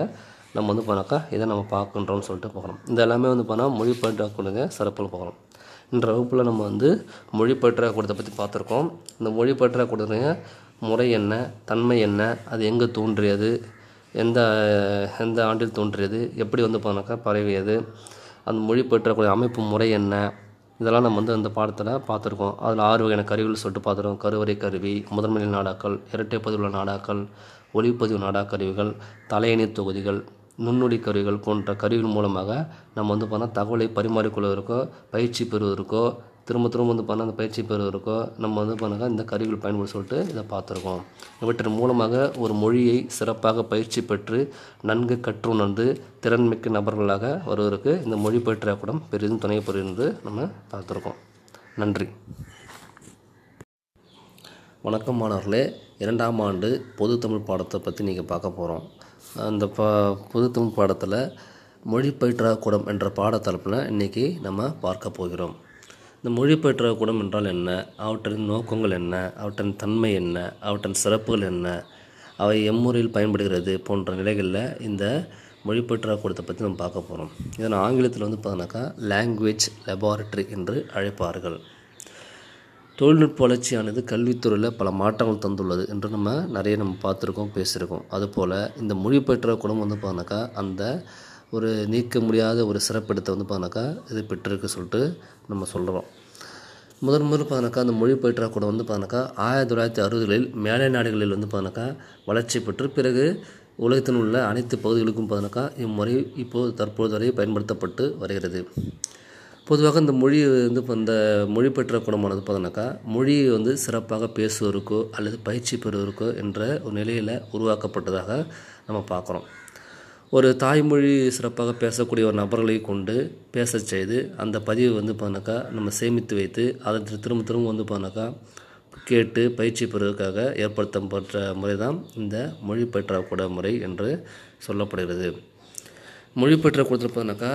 நம்ம வந்து போனாக்கா இதை நம்ம பார்க்குன்றோம்னு சொல்லிட்டு பார்க்குறோம். இது எல்லாமே வந்து போனால் மொழிபெயர்ப்பாக்குறத சிறப்பில் பார்க்குறோம். இன்ற வகுப்பில் நம்ம வந்து மொழிபெயர்ப்பாக கூடத்தை பற்றி பார்த்துருக்கோம். இந்த மொழிபெயர்ப்பாக கூடத்துடைய முறை என்ன, தன்மை என்ன, அது எங்கே தோன்றியது, எந்த எந்த ஆண்டில் தோன்றியது, எப்படி வந்து போனாக்கா பரவியது, அந்த மொழிபெயர்ப்பாக அமைப்பு முறை என்ன, இதெல்லாம் நம்ம வந்து அந்த பாடத்தில் பார்த்துருக்கோம். அதில் ஆறு வகையான கருவிகள் சொல்லிட்டு பார்த்துருக்கோம். கருவறை கருவி, முதன்மை நாடாக்கள், இரட்டைப்பதிவுள்ள நாடாக்கள், ஒளிப்பதிவு நாடா கருவிகள், தலையணி தொகுதிகள், நுண்ணொலி கருவிகள் போன்ற கருவிகள் மூலமாக நம்ம வந்து பார்த்தா தகவலை பரிமாறிக்கொள்வதற்கோ, பயிற்சி பெறுவதற்கோ, திரும்ப திரும்ப வந்து பார்த்தா அந்த பயிற்சி பெறுவதற்கோ நம்ம வந்து பண்ணாக்கா இந்த கருவிகள் பயன்படுத்தி சொல்லிட்டு இதை பார்த்துருக்கோம். இவற்றின் மூலமாக ஒரு மொழியை சிறப்பாக பயிற்சி பெற்று நன்கு கற்றுணர்ந்து திறன்மிக்க நபர்களாக வருவதற்கு இந்த மொழிபெயர்ப்பாக கூட பெரிதும் துணை புரிந்து நம்ம பார்த்துருக்கோம். நன்றி. வணக்கம் மாணவர்களே. இரண்டாம் ஆண்டு பொது தமிழ் பாடத்தை பற்றி நீங்கள் பார்க்க போகிறோம். அந்த பா பொது தமிழ் பாடத்தில் மொழிபெயர்ப்பாக்கூடம் என்ற பாடத்தரப்பில் இன்றைக்கி நம்ம பார்க்க போகிறோம். இந்த மொழிபெயர்ப்பாக்கூடம் என்றால் என்ன, அவற்றின் நோக்கங்கள் என்ன, அவற்றின் தன்மை என்ன, அவற்றின் சிறப்புகள் என்ன, அவை எம்முறையில் பயன்படுகிறது போன்ற நிலைகளில் இந்த மொழிபெயர்ப்பாக்கூடத்தை பற்றி நம்ம பார்க்க போகிறோம். இதன் ஆங்கிலத்தில் வந்து பார்த்தோன்னாக்கா லாங்குவேஜ் லெபார்ட்ரி என்று அழைப்பார்கள். தொழில்நுட்ப வளர்ச்சியானது கல்வித்துறையில் பல மாற்றங்கள் தந்துள்ளது என்று நம்ம நிறைய நம்ம பார்த்துருக்கோம், பேசியிருக்கோம். அதுபோல் இந்த மொழிபெற்ற குணம் வந்து பார்த்தாக்கா அந்த ஒரு நீக்க முடியாத ஒரு சிறப்பிடத்தை வந்து பார்த்தாக்கா இது பெற்றிருக்கு சொல்லிட்டு நம்ம சொல்கிறோம். முதன் முதல் பார்த்தாக்கா அந்த மொழி பற்றாக்குறை வந்து பார்த்தாக்கா ஆயிரத்தி தொள்ளாயிரத்தி அறுபதுகளில் மேலை நாடுகளில் வந்து பார்த்தாக்கா வளர்ச்சி பெற்று பிறகு உலகத்தின் உள்ள அனைத்து பகுதிகளுக்கும் பார்த்தாக்கா இம்முறை இப்போது தற்போது வரை பயன்படுத்தப்பட்டு வருகிறது. பொதுவாக இந்த மொழி வந்து இப்போ இந்த மொழி பற்றாக்குறமானது பார்த்தாக்கா மொழியை வந்து சிறப்பாக பேசுவதற்கோ அல்லது பயிற்சி பெறுவதற்கோ என்ற ஒரு நிலையில் உருவாக்கப்பட்டதாக நம்ம பார்க்குறோம். ஒரு தாய்மொழி சிறப்பாக பேசக்கூடிய ஒரு நபர்களை கொண்டு பேச செய்து அந்த பதிவை வந்து பார்த்தாக்கா நம்ம சேமித்து வைத்து அதை திரும்ப திரும்ப வந்து பார்த்தாக்கா கேட்டு பயிற்சி பெறுவதற்காக ஏற்படுத்தப்பட்ட முறை தான் இந்த மொழி பற்றாக்குறை முறை என்று சொல்லப்படுகிறது. மொழி பற்றாக்குறத்தில் பார்த்தாக்கா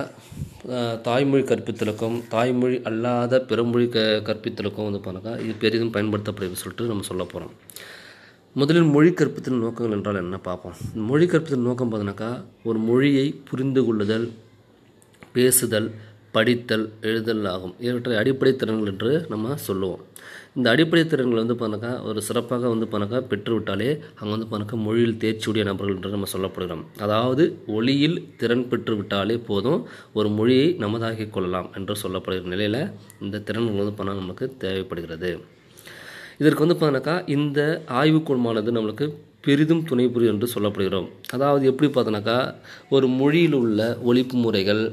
தாய்மொழி கற்பித்தலுக்கும் தாய்மொழி அல்லாத பிறமொழி க கற்பித்தலுக்கும் வந்து பார்த்தாக்கா இது பெரிதும் பயன்படுத்தப்படுது சொல்லிட்டு நம்ம சொல்ல போகிறோம். முதலில் மொழி கற்பித்தல் நோக்கங்கள் என்றால் என்ன பார்ப்போம். மொழி கற்பித்தல் நோக்கம் பார்த்தினாக்கா ஒரு மொழியை புரிந்து கொள்ளுதல், பேசுதல், படித்தல், எழுதல் ஆகும். இவற்றை அடிப்படை திறன்கள் என்று நம்ம சொல்லுவோம். இந்த அடிப்படை திறன்கள் வந்து பார்த்தாக்கா ஒரு சிறப்பாக வந்து பார்த்தாக்கா பெற்றுவிட்டாலே அங்கே வந்து பார்த்தாக்கா மொழியில் தேர்ச்சியுடைய நபர்கள் என்று நம்ம சொல்லப்படுகிறோம். அதாவது ஒளியில் திறன் பெற்றுவிட்டாலே போதும் ஒரு மொழியை நமதாகி கொள்ளலாம் என்று சொல்லப்படுகிற நிலையில் இந்த திறன்கள் வந்து பார்த்தா நமக்கு தேவைப்படுகிறது. இதற்கு வந்து பார்த்தாக்கா இந்த ஆய்வுக்கூடமானது நம்மளுக்கு பெரிதும் துணை புரியும் என்று சொல்லப்படுகிறோம். அதாவது எப்படி பார்த்தினாக்கா ஒரு மொழியில் உள்ள ஒலிப்பு முறைகள்,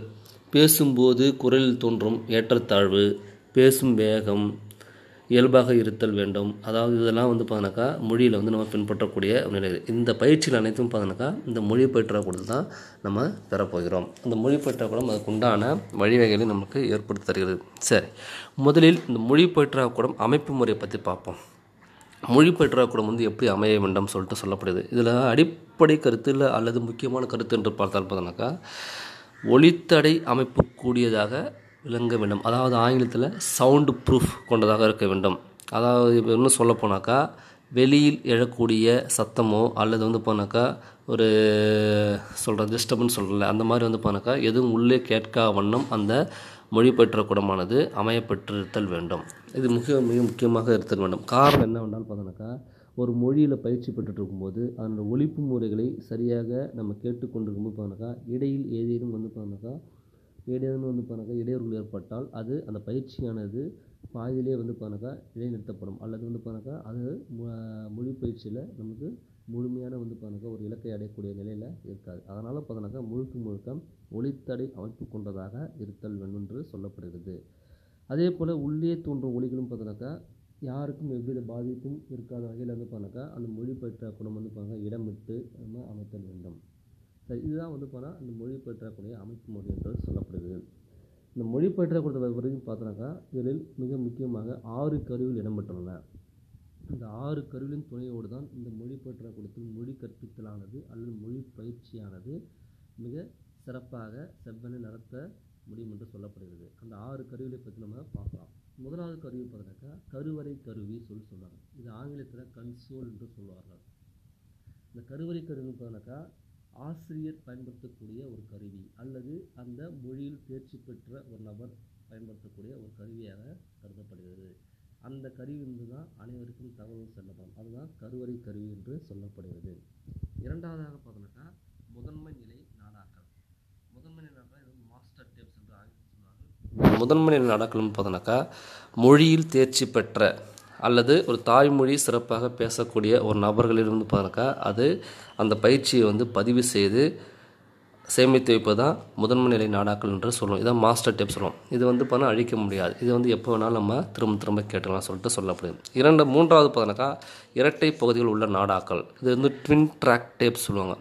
பேசும்போது குரலில் தோன்றும் ஏற்றத்தாழ்வு, பேசும் வேகம், இயல்பாக இருத்தல் வேண்டும். அதாவது இதெல்லாம் வந்து பார்த்தினாக்கா மொழியில் வந்து நம்ம பின்பற்றக்கூடிய நிலைகள். இந்த பயிற்சியில் அனைத்தும் பார்த்தினாக்கா இந்த மொழி பயிற்றாக்கூடத்தில் தான் நம்ம பெறப்போகிறோம். அந்த மொழி பயிற்றாக்கூடம் அதுக்குண்டான வழிவகைகளை நமக்கு ஏற்படுத்தி தருகிறது. சரி, முதலில் இந்த மொழி பயிற்றாக்கூடம் அமைப்பு முறையை பற்றி பார்ப்போம். மொழி பற்றாக்குடம் வந்து எப்படி அமைய வேண்டும் சொல்லிட்டு சொல்லப்படுது. இதில் அடிப்படை கருத்து இல்லை அல்லது முக்கியமான கருத்து என்று பார்த்தால் பார்த்தினாக்கா ஒளித்தடை அமைப்பு கூடியதாக விளங்க வேண்டும். அதாவது ஆங்கிலத்தில் சவுண்டு ப்ரூஃப் கொண்டதாக இருக்க வேண்டும். அதாவது இப்போ இன்னும் சொல்ல போனாக்கா வெளியில் எழக்கூடிய சத்தமோ அல்லது வந்து போனாக்கா ஒரு சொல்கிற டிஸ்டர்பன்ஸ் சொல்கிறல அந்த மாதிரி வந்து போனாக்கா எதுவும் உள்ளே கேட்கா வண்ணம் அந்த மொழிபெற்றக்கூடமானது அமையப்பெற்றிருத்தல் வேண்டும். இது மிக மிக முக்கியமாக இருத்தல் வேண்டும். காரணம் என்ன வேண்டாலும் பார்த்தினாக்கா ஒரு மொழியில் பயிற்சி பெற்றுட்டு இருக்கும்போது அந்த ஒலிப்பு முறைகளை சரியாக நம்ம கேட்டுக்கொண்டிருக்கும்போது பார்த்தினாக்கா இடையில் ஏதேனும் வந்து பார்த்தினாக்கா இடையிலன்னு வந்து பார்த்தாக்கா இடையூறுகள் ஏற்பட்டால் அது அந்த பயிற்சியானது பாதியிலே வந்து பார்த்தாக்கா இடைநிறுத்தப்படும் அல்லது வந்து பார்த்தாக்கா அது மொழி பயிற்சியில் நமக்கு முழுமையான வந்து பார்த்தாக்கா ஒரு இலக்கை அடையக்கூடிய நிலையில் இருக்காது. அதனால் பார்த்தாக்கா முழுக்க முழுக்க ஒளித்தடை அமைப்பு கொண்டதாக இருத்தல் வேண்டும் என்று சொல்லப்படுகிறது. அதே போல் உள்ளே தோன்றும் ஒலிகளும் பார்த்தாக்கா யாருக்கும் எவ்வித பாதிப்பும் இருக்காத வகையில் வந்து பார்த்தாக்கா அந்த மொழி பற்றாக்குடம் வந்து பார்த்தாக்கா இடமிட்டு நம்ம அமைத்தல் வேண்டும். சரி, இதுதான் வந்து போனால் அந்த மொழி பற்றாக்குடைய அமைப்பு முறை என்று சொல்லப்படுகிறது. இந்த மொழி பற்றாக்குறத வரைக்கும் பார்த்தினாக்கா இதில் மிக முக்கியமாக ஆறு கருவிகள் இடம்பெற்றுள்ளன. இந்த ஆறு கருவிகளின் துணையோடு தான் இந்த மொழி பற்றாக்குறத்தில் மொழி கற்பித்தலானது அல்லது மொழி பயிற்சியானது மிக சிறப்பாக செவ்வனை நடத்த முடியும் என்று சொல்லப்படுகிறது. அந்த ஆறு கருவிகளை பற்றி நம்ம பார்க்கலாம். முதலாவது கருவி பார்த்தினாக்கா கருவறை கருவி சொல்லி சொன்னாங்க. இது ஆங்கிலத்தில் கன்சோல் என்று சொல்வார்கள். இந்த கருவறை கருவி பார்த்தினாக்கா ஆசிரியர் பயன்படுத்தக்கூடிய ஒரு கருவி அல்லது அந்த மொழியில் தேர்ச்சி பெற்ற ஒரு நபர் பயன்படுத்தக்கூடிய ஒரு கருவியாக கருதப்படுகிறது. அந்த கருவியிலிருந்து தான் அனைவருக்கும் தகவல் செல்லப்படும். அதுதான் கருவறை கருவி என்று சொல்லப்படுகிறது. இரண்டாவதாக பார்த்தோம்னாக்கா முதன்மை நிலை நாடாக்கள். முதன்மை நிலை நாடாக்கள் இது வந்து மாஸ்டர் டேப்ஸ் என்று ஆங்கிலத்தில் சொல்லுவாங்க. முதன்மை நிலை நாடாக்கள்னு பார்த்தோம்னாக்கா மொழியில் தேர்ச்சி பெற்ற அல்லது ஒரு தாய்மொழி சிறப்பாக பேசக்கூடிய ஒரு நபர்களிலிருந்து பார்த்தாக்கா அது அந்த பயிற்சியை வந்து பதிவு செய்து சேமித்து வைப்பது தான் முதன்மை நிலை நாடாக்கள் என்று சொல்லுவோம். இதான் மாஸ்டர் டேப் சொல்லுவோம். இது வந்து பார்த்தா அழிக்க முடியாது. இது வந்து எப்போ வேணாலும் நம்ம திரும்ப திரும்ப கேட்டுக்கலாம் சொல்லிட்டு சொல்லப்படுது. இரண்டு மூன்றாவது பார்த்தாக்கா இரட்டை பகுதிகள் உள்ள நாடாக்கள். இது வந்து ட்வின் ட்ராக் டேப் சொல்லுவாங்க.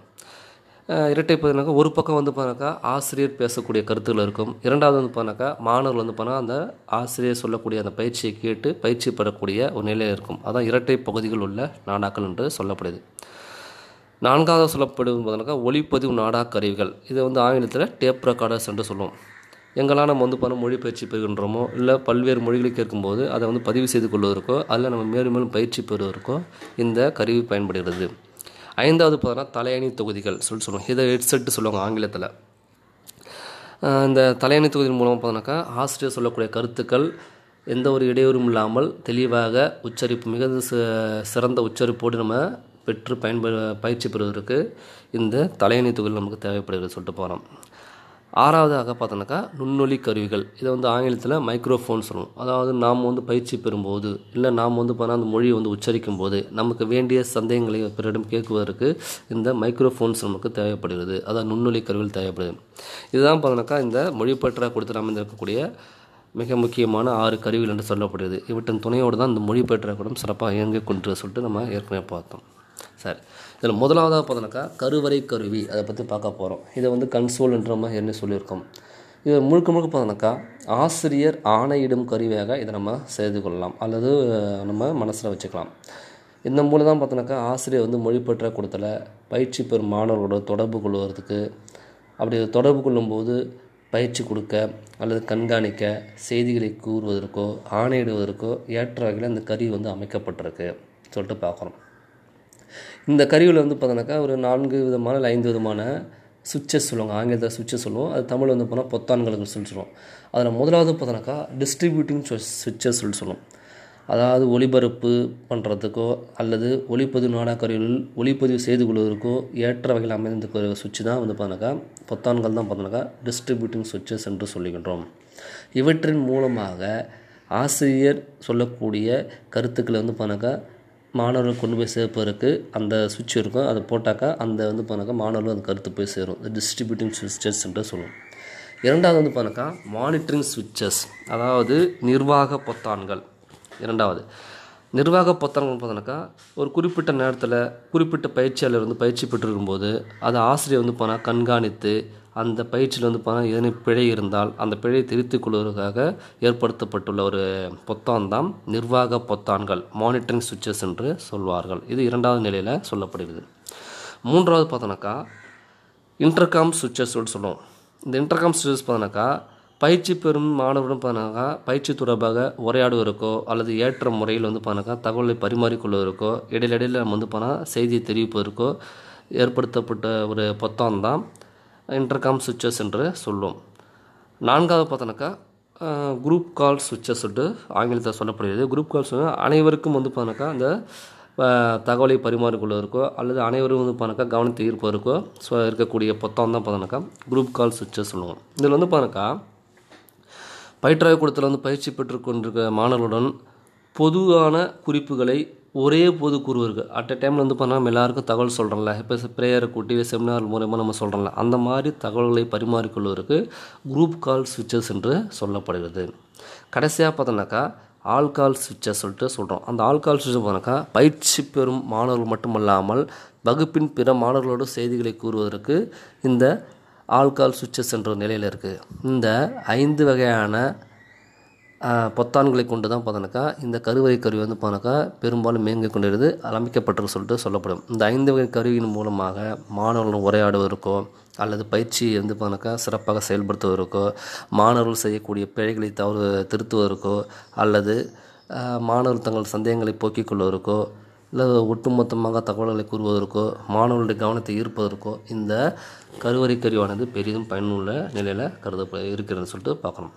இரட்டை பகுதினாக்கா ஒரு பக்கம் வந்து பார்த்தாக்கா ஆசிரியர் பேசக்கூடிய கருத்துக்கள் இருக்கும். இரண்டாவது வந்து பார்த்தாக்கா மாணவர்கள் வந்து பார்த்தா அந்த ஆசிரியர் சொல்லக்கூடிய அந்த பயிற்சியை கேட்டு பயிற்சி பெறக்கூடிய ஒரு நிலையில் இருக்கும். அதான் இரட்டை பகுதிகள் உள்ள நாடாக்கள் என்று சொல்லப்படுது. நான்காவது சொல்லப்படுவது பார்த்தாக்கா ஒளிப்பதிவு நாடா கருவிகள். இதை வந்து ஆங்கிலத்தில் டேப் ரெக்கார்டர்ஸ் என்று சொல்லுவோம். எங்கெல்லாம் நம்ம வந்து பார்த்தா மொழி பயிற்சி பெறுகின்றோமோ இல்லை பல்வேறு மொழிகளை கேட்கும்போது அதை வந்து பதிவு செய்து கொள்வதற்கோ அதில் நம்ம மேலும் மேலும் பயிற்சி பெறுவதற்கோ இந்த கருவி பயன்படுகிறது. ஐந்தாவது பார்த்தோன்னா தலையணி தொகுதிகள் சொல்லி சொல்லுவாங்க. இதை ஹெட்செட்டு சொல்லுவாங்க ஆங்கிலத்தில். இந்த தலையணி தொகுதியின் மூலமாக பார்த்தோன்னாக்கா ஆசிரியர் சொல்லக்கூடிய கருத்துக்கள் எந்த ஒரு இடையூறும் இல்லாமல் தெளிவாக உச்சரிப்பு மிகுந்த சிறந்த உச்சரிப்போடு நம்ம பெற்று பயன்ப பயிற்சி பெறுவதற்கு இந்த தலையணை தொகுதி நமக்கு தேவைப்படுகிறது சொல்லிட்டு போகிறோம். ஆறாவதாக பார்த்தோன்னாக்கா நுண்ணொலி கருவிகள். இதை வந்து ஆங்கிலத்தில் மைக்ரோஃபோன் சொல்லுவோம். அதாவது நாம் வந்து பயிற்சி பெறும்போது இல்லை நாம் வந்து பார்த்தா அந்த மொழியை வந்து உச்சரிக்கும் போது நமக்கு வேண்டிய சந்தேகங்களை பிறரிடம் கேட்குவதற்கு இந்த மைக்ரோஃபோன்ஸ் நமக்கு தேவைப்படுகிறது. அதாவது நுண்ணொலி கருவிகள் தேவைப்படுது. இதுதான் பார்த்தோன்னாக்கா இந்த மொழிப்பற்றா கொடுத்து நாம் இருக்கக்கூடிய மிக முக்கியமான ஆறு கருவிகள் என்று சொல்லப்படுகிறது. இவற்றின் துணையோடு தான் இந்த மொழிபெயர்ப்பாளர்களும் சிறப்பாக இயங்கிக் கொண்டு சொல்லிட்டு நம்ம ஏற்கனவே பார்த்தோம். சரி, இதில் முதலாவதாக பார்த்தோம்னாக்கா கருவறை கருவி, அதை பற்றி பார்க்க போகிறோம். இதை வந்து கன்சோல் என்ற நம்ம என்ன சொல்லியிருக்கோம். இது முழுக்க முழுக்க பார்த்தோம்னாக்கா ஆசிரியர் ஆணையிடும் கருவியாக இதை நம்ம செய்து கொள்ளலாம் அல்லது நம்ம மனசில் வச்சுக்கலாம். இந்த மூலம் தான் பார்த்தோம்னாக்கா ஆசிரியர் வந்து மொழிபெயர்ப்பாளர்களோட பயிற்சி பெறும் மாணவர்களோட தொடர்பு கொள்வதற்கு, அப்படி தொடர்பு கொள்ளும்போது பயிற்சி கொடுக்க அல்லது கண்காணிக்க, செய்திகளை கூறுவதற்கோ ஆணையிடுவதற்கோ ஏற்ற வகையில் இந்த கருவி வந்து அமைக்கப்பட்டிருக்கு சொல்லிட்டு பார்க்குறோம். இந்த கருவியில் வந்து பார்த்தோன்னாக்கா ஒரு நான்கு விதமான இல்லை ஐந்து விதமான சுவிட்சஸ் சொல்லுவாங்க. ஆங்கிலத்தில் சுவிட்சை சொல்லுவோம், அது தமிழ் வந்து போனால் பொத்தான்களுக்கு சொல்லி சொல்லுவோம். அதில் முதலாவது பார்த்தோன்னாக்கா டிஸ்ட்ரிபியூட்டிங் சுவிட்சஸ் சொல்லி சொல்லுவோம். அதாவது ஒளிபரப்பு பண்ணுறதுக்கோ அல்லது ஒளிப்பதிவு நாடா கருவிகளில் ஒளிப்பதிவு செய்து கொள்வதற்கோ ஏற்ற வகையில் அமைந்த சுவிட்சு தான் வந்து பார்த்தாக்கா பொத்தான்கள் தான் பார்த்தாக்கா டிஸ்ட்ரிபியூட்டிங் சுவிட்சஸ் என்று சொல்லுகின்றோம். இவற்றின் மூலமாக ஆசிரியர் சொல்லக்கூடிய கருத்துக்களை வந்து பார்த்தாக்கா மாணவர்கள் கொண்டு போய் சேர்ப்பதற்கு அந்த சுவிட்ச் இருக்கும். அதை போட்டாக்கா அந்த வந்து பார்த்தாக்கா மாணவர்கள் அந்த கருத்து போய் சேரும். டிஸ்ட்ரிபியூட்டிங் சுவிட்சஸ் என்று சொல்லுவோம். இரண்டாவது வந்து பார்த்தாக்கா மானிட்டரிங் சுவிட்சஸ், அதாவது நிர்வாக பொத்தான்கள். இரண்டாவது நிர்வாக பொத்தான்கள் பார்த்தோன்னாக்கா ஒரு குறிப்பிட்ட நேரத்தில் குறிப்பிட்ட பயிற்சியாளர் வந்து பயிற்சி பெற்றிருக்கும்போது அதை ஆசிரியர் வந்து போனால் கண்காணித்து அந்த பயிற்சியில் வந்து போனால் ஏதேனும் பிழை இருந்தால் அந்த பிழையை திருத்திக் கொள்வதற்காக ஏற்படுத்தப்பட்டுள்ள ஒரு பொத்தான் தான் நிர்வாக பொத்தான்கள், மானிட்டரிங் சுவிட்சஸ் என்று சொல்வார்கள். இது இரண்டாவது நிலையில் சொல்லப்படுகிறது. மூன்றாவது பார்த்தோன்னாக்கா இன்டர்காம் சுவிட்சஸ் சொல்லுவோம். இந்த இன்டர்காம் சுவிட்சஸ் பார்த்தோன்னாக்கா பயிற்சி பெறும் மாணவர்களும் பார்த்தாக்கா பயிற்சி தொடர்பாக உரையாடுவதற்கோ அல்லது ஏற்ற முறையில் வந்து பார்த்தாக்கா தகவலை பரிமாறிக்கொள்வதற்கோ இடையிலடையில் நம்ம வந்து போனால் செய்தியை தெரிவிப்பதற்கோ ஏற்படுத்தப்பட்ட ஒரு பொத்தான் தான் இன்டர்காம் சுவிட்சஸ் என்று சொல்லுவோம். நான்காவது பார்த்தோன்னாக்கா குரூப் கால் சுவிட்சஸ் சொல்லிட்டு ஆங்கிலத்தில் சொல்லப்படுகிறது. குரூப் கால் அனைவருக்கும் வந்து பார்த்தாக்கா அந்த தகவலை பரிமாறிக்கொள்வதற்கோ அல்லது அனைவரும் வந்து பார்த்தாக்கா கவனத்தை ஈர்ப்பதற்கோ இருக்கக்கூடிய பொத்தான் தான் பார்த்தாக்கா குரூப் கால் சுவிட்சஸ் சொல்லுவோம். இதில் வந்து பார்த்தாக்கா பயிற்றாய்க் கூடத்தில் வந்து பயிற்சி பெற்று கொண்டிருக்க மாணவர்களுடன் பொதுவான குறிப்புகளை ஒரே போது கூறுவதற்கு அட் அ டைமில் வந்து பார்த்தா நம்ம எல்லாேருக்கும் தகவல் சொல்கிறோம்ல, இப்போ ப்ரேயரை கூட்டி செமினார் மூலமாக நம்ம சொல்கிறோம்ல, அந்த மாதிரி தகவல்களை பரிமாறிக்கொள்வதற்கு குரூப் கால் சுவிட்சஸ் என்று சொல்லப்படுகிறது. கடைசியாக பார்த்தோம்னாக்கா ஆல்கால் சுவிட்சஸ் சொல்லிட்டு சொல்கிறோம். அந்த ஆல்கால் சுவிட்சஸ் பார்த்தோம்னாக்கா பயிற்சி பெறும் மாணவர்கள் மட்டுமல்லாமல் வகுப்பின் பிற மாணவர்களோடு செய்திகளை கூறுவதற்கு இந்த ஆல்கால் சுவிட்சஸ் என்ற நிலையில் இருக்குது. இந்த ஐந்து வகையான பொத்தான்களை கொண்டு தான் பார்த்தாக்கா இந்த கருவறை கருவி வந்து பார்த்தாக்கா பெரும்பாலும் மேங்கிக் கொண்டிருந்து அமைக்கப்பட்டிருக்கு சொல்லிட்டு சொல்லப்படும். இந்த ஐந்து வகை கருவியின் மூலமாக மாணவர்கள் உரையாடுவதற்கோ அல்லது பயிற்சி வந்து பார்த்தாக்கா சிறப்பாக செயல்படுத்துவதற்கோ, மாணவர்கள் செய்யக்கூடிய பிழைகளை தவறு திருத்துவதற்கோ அல்லது மாணவர்கள் தங்கள் சந்தேகங்களை போக்கிக் கொள்வதற்கோ இல்லை ஒட்டுமொத்தமாக தகவல்களை கூறுவதற்கோ மாணவர்களுடைய கவனத்தை ஈர்ப்பதற்கோ இந்த கருவறை கருவியானது பெரிதும் பயனுள்ள நிலையில் கருதப்ப இருக்கிறதுன்னு சொல்லிட்டு பார்க்கணும்.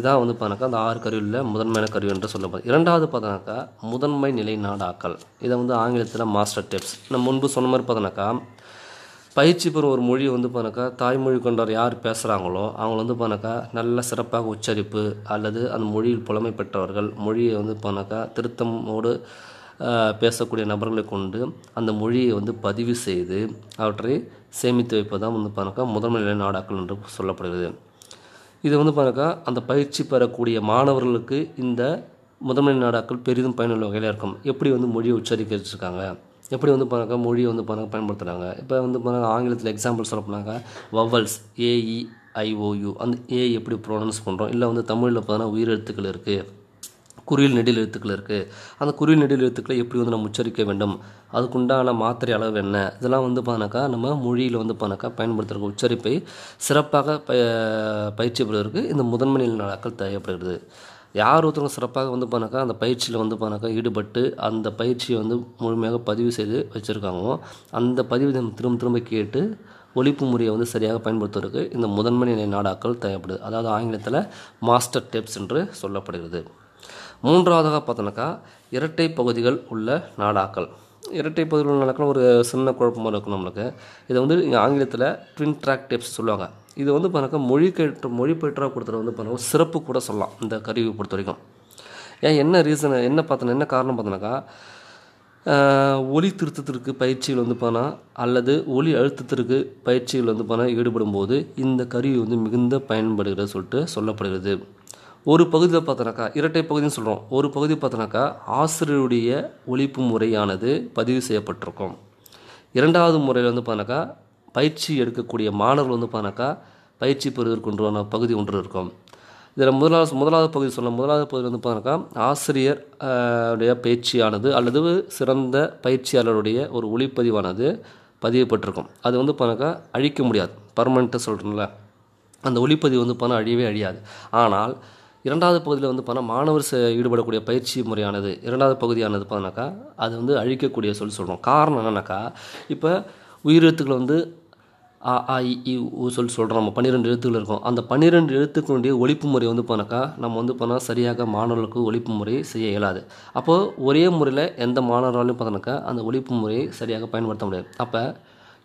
இதான் வந்து பார்த்தாக்கா அந்த ஆறு கருவியில் முதன்மையான கருவி என்று சொல்லப்படுது. இரண்டாவது பார்த்தாக்கா முதன்மை நிலை நாடாக்கள். இதை வந்து ஆங்கிலத்தில் மாஸ்டர் டிப்ஸ். நம்ம முன்பு சொன்ன மாதிரி பார்த்தாக்கா பயிற்சி பெறும் ஒரு மொழியை வந்து பார்த்தாக்கா தாய்மொழி கொண்டவர் யார் பேசுகிறாங்களோ அவங்க வந்து பார்த்தாக்கா நல்ல சிறப்பாக உச்சரிப்பு அல்லது அந்த மொழியில் புலமை பெற்றவர்கள் மொழியை வந்து பார்த்தாக்கா திருத்தமோடு பேசக்கூடிய நபர்களை கொண்டு அந்த மொழியை வந்து பதிவு செய்து அவற்றை சேமித்து வைப்பதான் வந்து பார்த்தாக்கா முதன்மைநிலை நாடாக்கள் என்று சொல்லப்படுகிறது. இது வந்து பார்த்தாக்கா அந்த பயிற்சி பெறக்கூடிய மாணவர்களுக்கு இந்த முதன்மைநிலை நாடாக்கள் பெரிதும் பயனுள்ள வகையில் இருக்கும். எப்படி வந்து மொழியை உச்சரிக்கிருக்காங்க, எப்படி வந்து பார்த்தாக்கா மொழியை வந்து பார்த்தாக்கா பயன்படுத்துகிறாங்க. இப்போ வந்து பார்த்தாக்கா ஆங்கிலத்தில் எக்ஸாம்பிள் சொல்ல போனாக்கா வவல்ஸ் ஏஇஐஓயு, அந்த ஏ எப்படி ப்ரொனவுன்ஸ் பண்ணுறோம், இல்லை வந்து தமிழில் பார்த்தோன்னா உயிரெழுத்துக்கள் இருக்குது, குறியில் நெடில் எழுத்துக்கள் இருக்குது, அந்த குறியில் நெடில் எழுத்துக்களை எப்படி வந்து நம்ம உச்சரிக்க வேண்டும், அதுக்குண்டான மாத்திரை அளவு என்ன, இதெல்லாம் வந்து பார்த்தாக்கா நம்ம மொழியில் வந்து பார்த்தாக்கா பயன்படுத்துகிற உச்சரிப்பை சிறப்பாக ப பயிற்சி பெறுவதற்கு இந்த முதன்மை நிலை நாடாக்கள் தேவைப்படுகிறது. யார் ஒருத்தவங்க சிறப்பாக வந்து பார்த்தாக்கா அந்த பயிற்சியில் வந்து பார்த்தாக்கா ஈடுபட்டு அந்த பயிற்சியை வந்து முழுமையாக பதிவு செய்து வச்சுருக்காங்களோ அந்த பதிவு திரும்ப திரும்ப கேட்டு ஒழிப்பு முறையை வந்து சரியாக பயன்படுத்துவதற்கு இந்த முதன்மை நிலை நாடாக்கள் தேவைப்படுது. அதாவது ஆங்கிலத்தில் மாஸ்டர் டிப்ஸ் என்று சொல்லப்படுகிறது. மூன்றாவதாக பார்த்தோன்னாக்கா இரட்டை பகுதிகள் உள்ள நாடாக்கள். இரட்டை பகுதிகள் உள்ள நாடாக்கள் ஒரு சின்ன குழப்பமாக இருக்கும் நம்மளுக்கு. இதை வந்து ஆங்கிலத்தில் ட்வின் ட்ராக் டெப்ஸ் சொல்லுவாங்க. இது வந்து பார்த்தாக்கா மொழி கேட்டு மொழி பெற்றாக கொடுத்துட்டு வந்து பார்த்தோன்னா சிறப்பு கூட சொல்லலாம் இந்த கருவி பொறுத்த வரைக்கும். ஏன் என்ன ரீசன் என்ன பார்த்தோன்னா என்ன காரணம் பார்த்தோன்னாக்கா ஒலி திருத்தத்திற்கு பயிற்சிகள் வந்து பார்த்தா அல்லது ஒலி அழுத்தத்திற்கு பயிற்சிகள் வந்து பார்த்தா ஈடுபடும் போது இந்த கருவி வந்து மிகுந்த பயன்படுகிறது சொல்லிட்டு சொல்லப்படுகிறது. ஒரு பகுதியில் பார்த்தோன்னாக்கா இரட்டை பகுதின்னு சொல்கிறோம். ஒரு பகுதி பார்த்தோன்னாக்கா ஆசிரியருடைய ஒலிப்பு முறையானது பதிவு செய்யப்பட்டிருக்கும். இரண்டாவது முறையில் வந்து பார்த்தாக்கா பயிற்சி எடுக்கக்கூடிய மாணவர்கள் வந்து பார்த்தாக்கா பயிற்சி பெறுவதற்குன்றான பகுதி ஒன்று இருக்கும். இதில் முதலாவது முதலாவது பகுதி சொல்லலாம். முதலாவது பகுதி வந்து பார்த்தாக்கா ஆசிரியர் உடைய பயிற்சியானது அல்லது சிறந்த பயிற்சியாளருடைய ஒரு ஒளிப்பதிவானது பதிவுப்பட்டிருக்கும். அது வந்து பார்த்தாக்கா அழிக்க முடியாது, பர்மனெண்ட்டாக சொல்கிறோம்ல, அந்த ஒளிப்பதிவு வந்து பார்த்தா அழியவே அழியாது. ஆனால் இரண்டாவது பகுதியில் வந்து பார்த்தா மாணவர் ஈடுபடக்கூடிய பயிற்சி முறையானது இரண்டாவது பகுதியானது பார்த்தாக்கா அது வந்து அழிக்கக்கூடிய சொல்லி சொல்கிறோம். காரணம் என்னன்னாக்கா இப்போ உயிரெழுத்துக்களை வந்து ஆ ஆ இ ஊ சொல்லி சொல்கிறோம். நம்ம பன்னிரெண்டு எழுத்துக்கள் இருக்கும். அந்த பன்னிரெண்டு எழுத்துக்களுடைய ஒழிப்பு முறை வந்து பார்த்தாக்கா நம்ம வந்து பார்த்தோன்னா சரியாக மாணவர்களுக்கு ஒழிப்பு முறை செய்ய இயலாது. அப்போது ஒரே முறையில் எந்த மாணவர்களாலும் பார்த்தோன்னாக்கா அந்த ஒழிப்பு முறையை சரியாக பயன்படுத்த முடியாது. அப்போ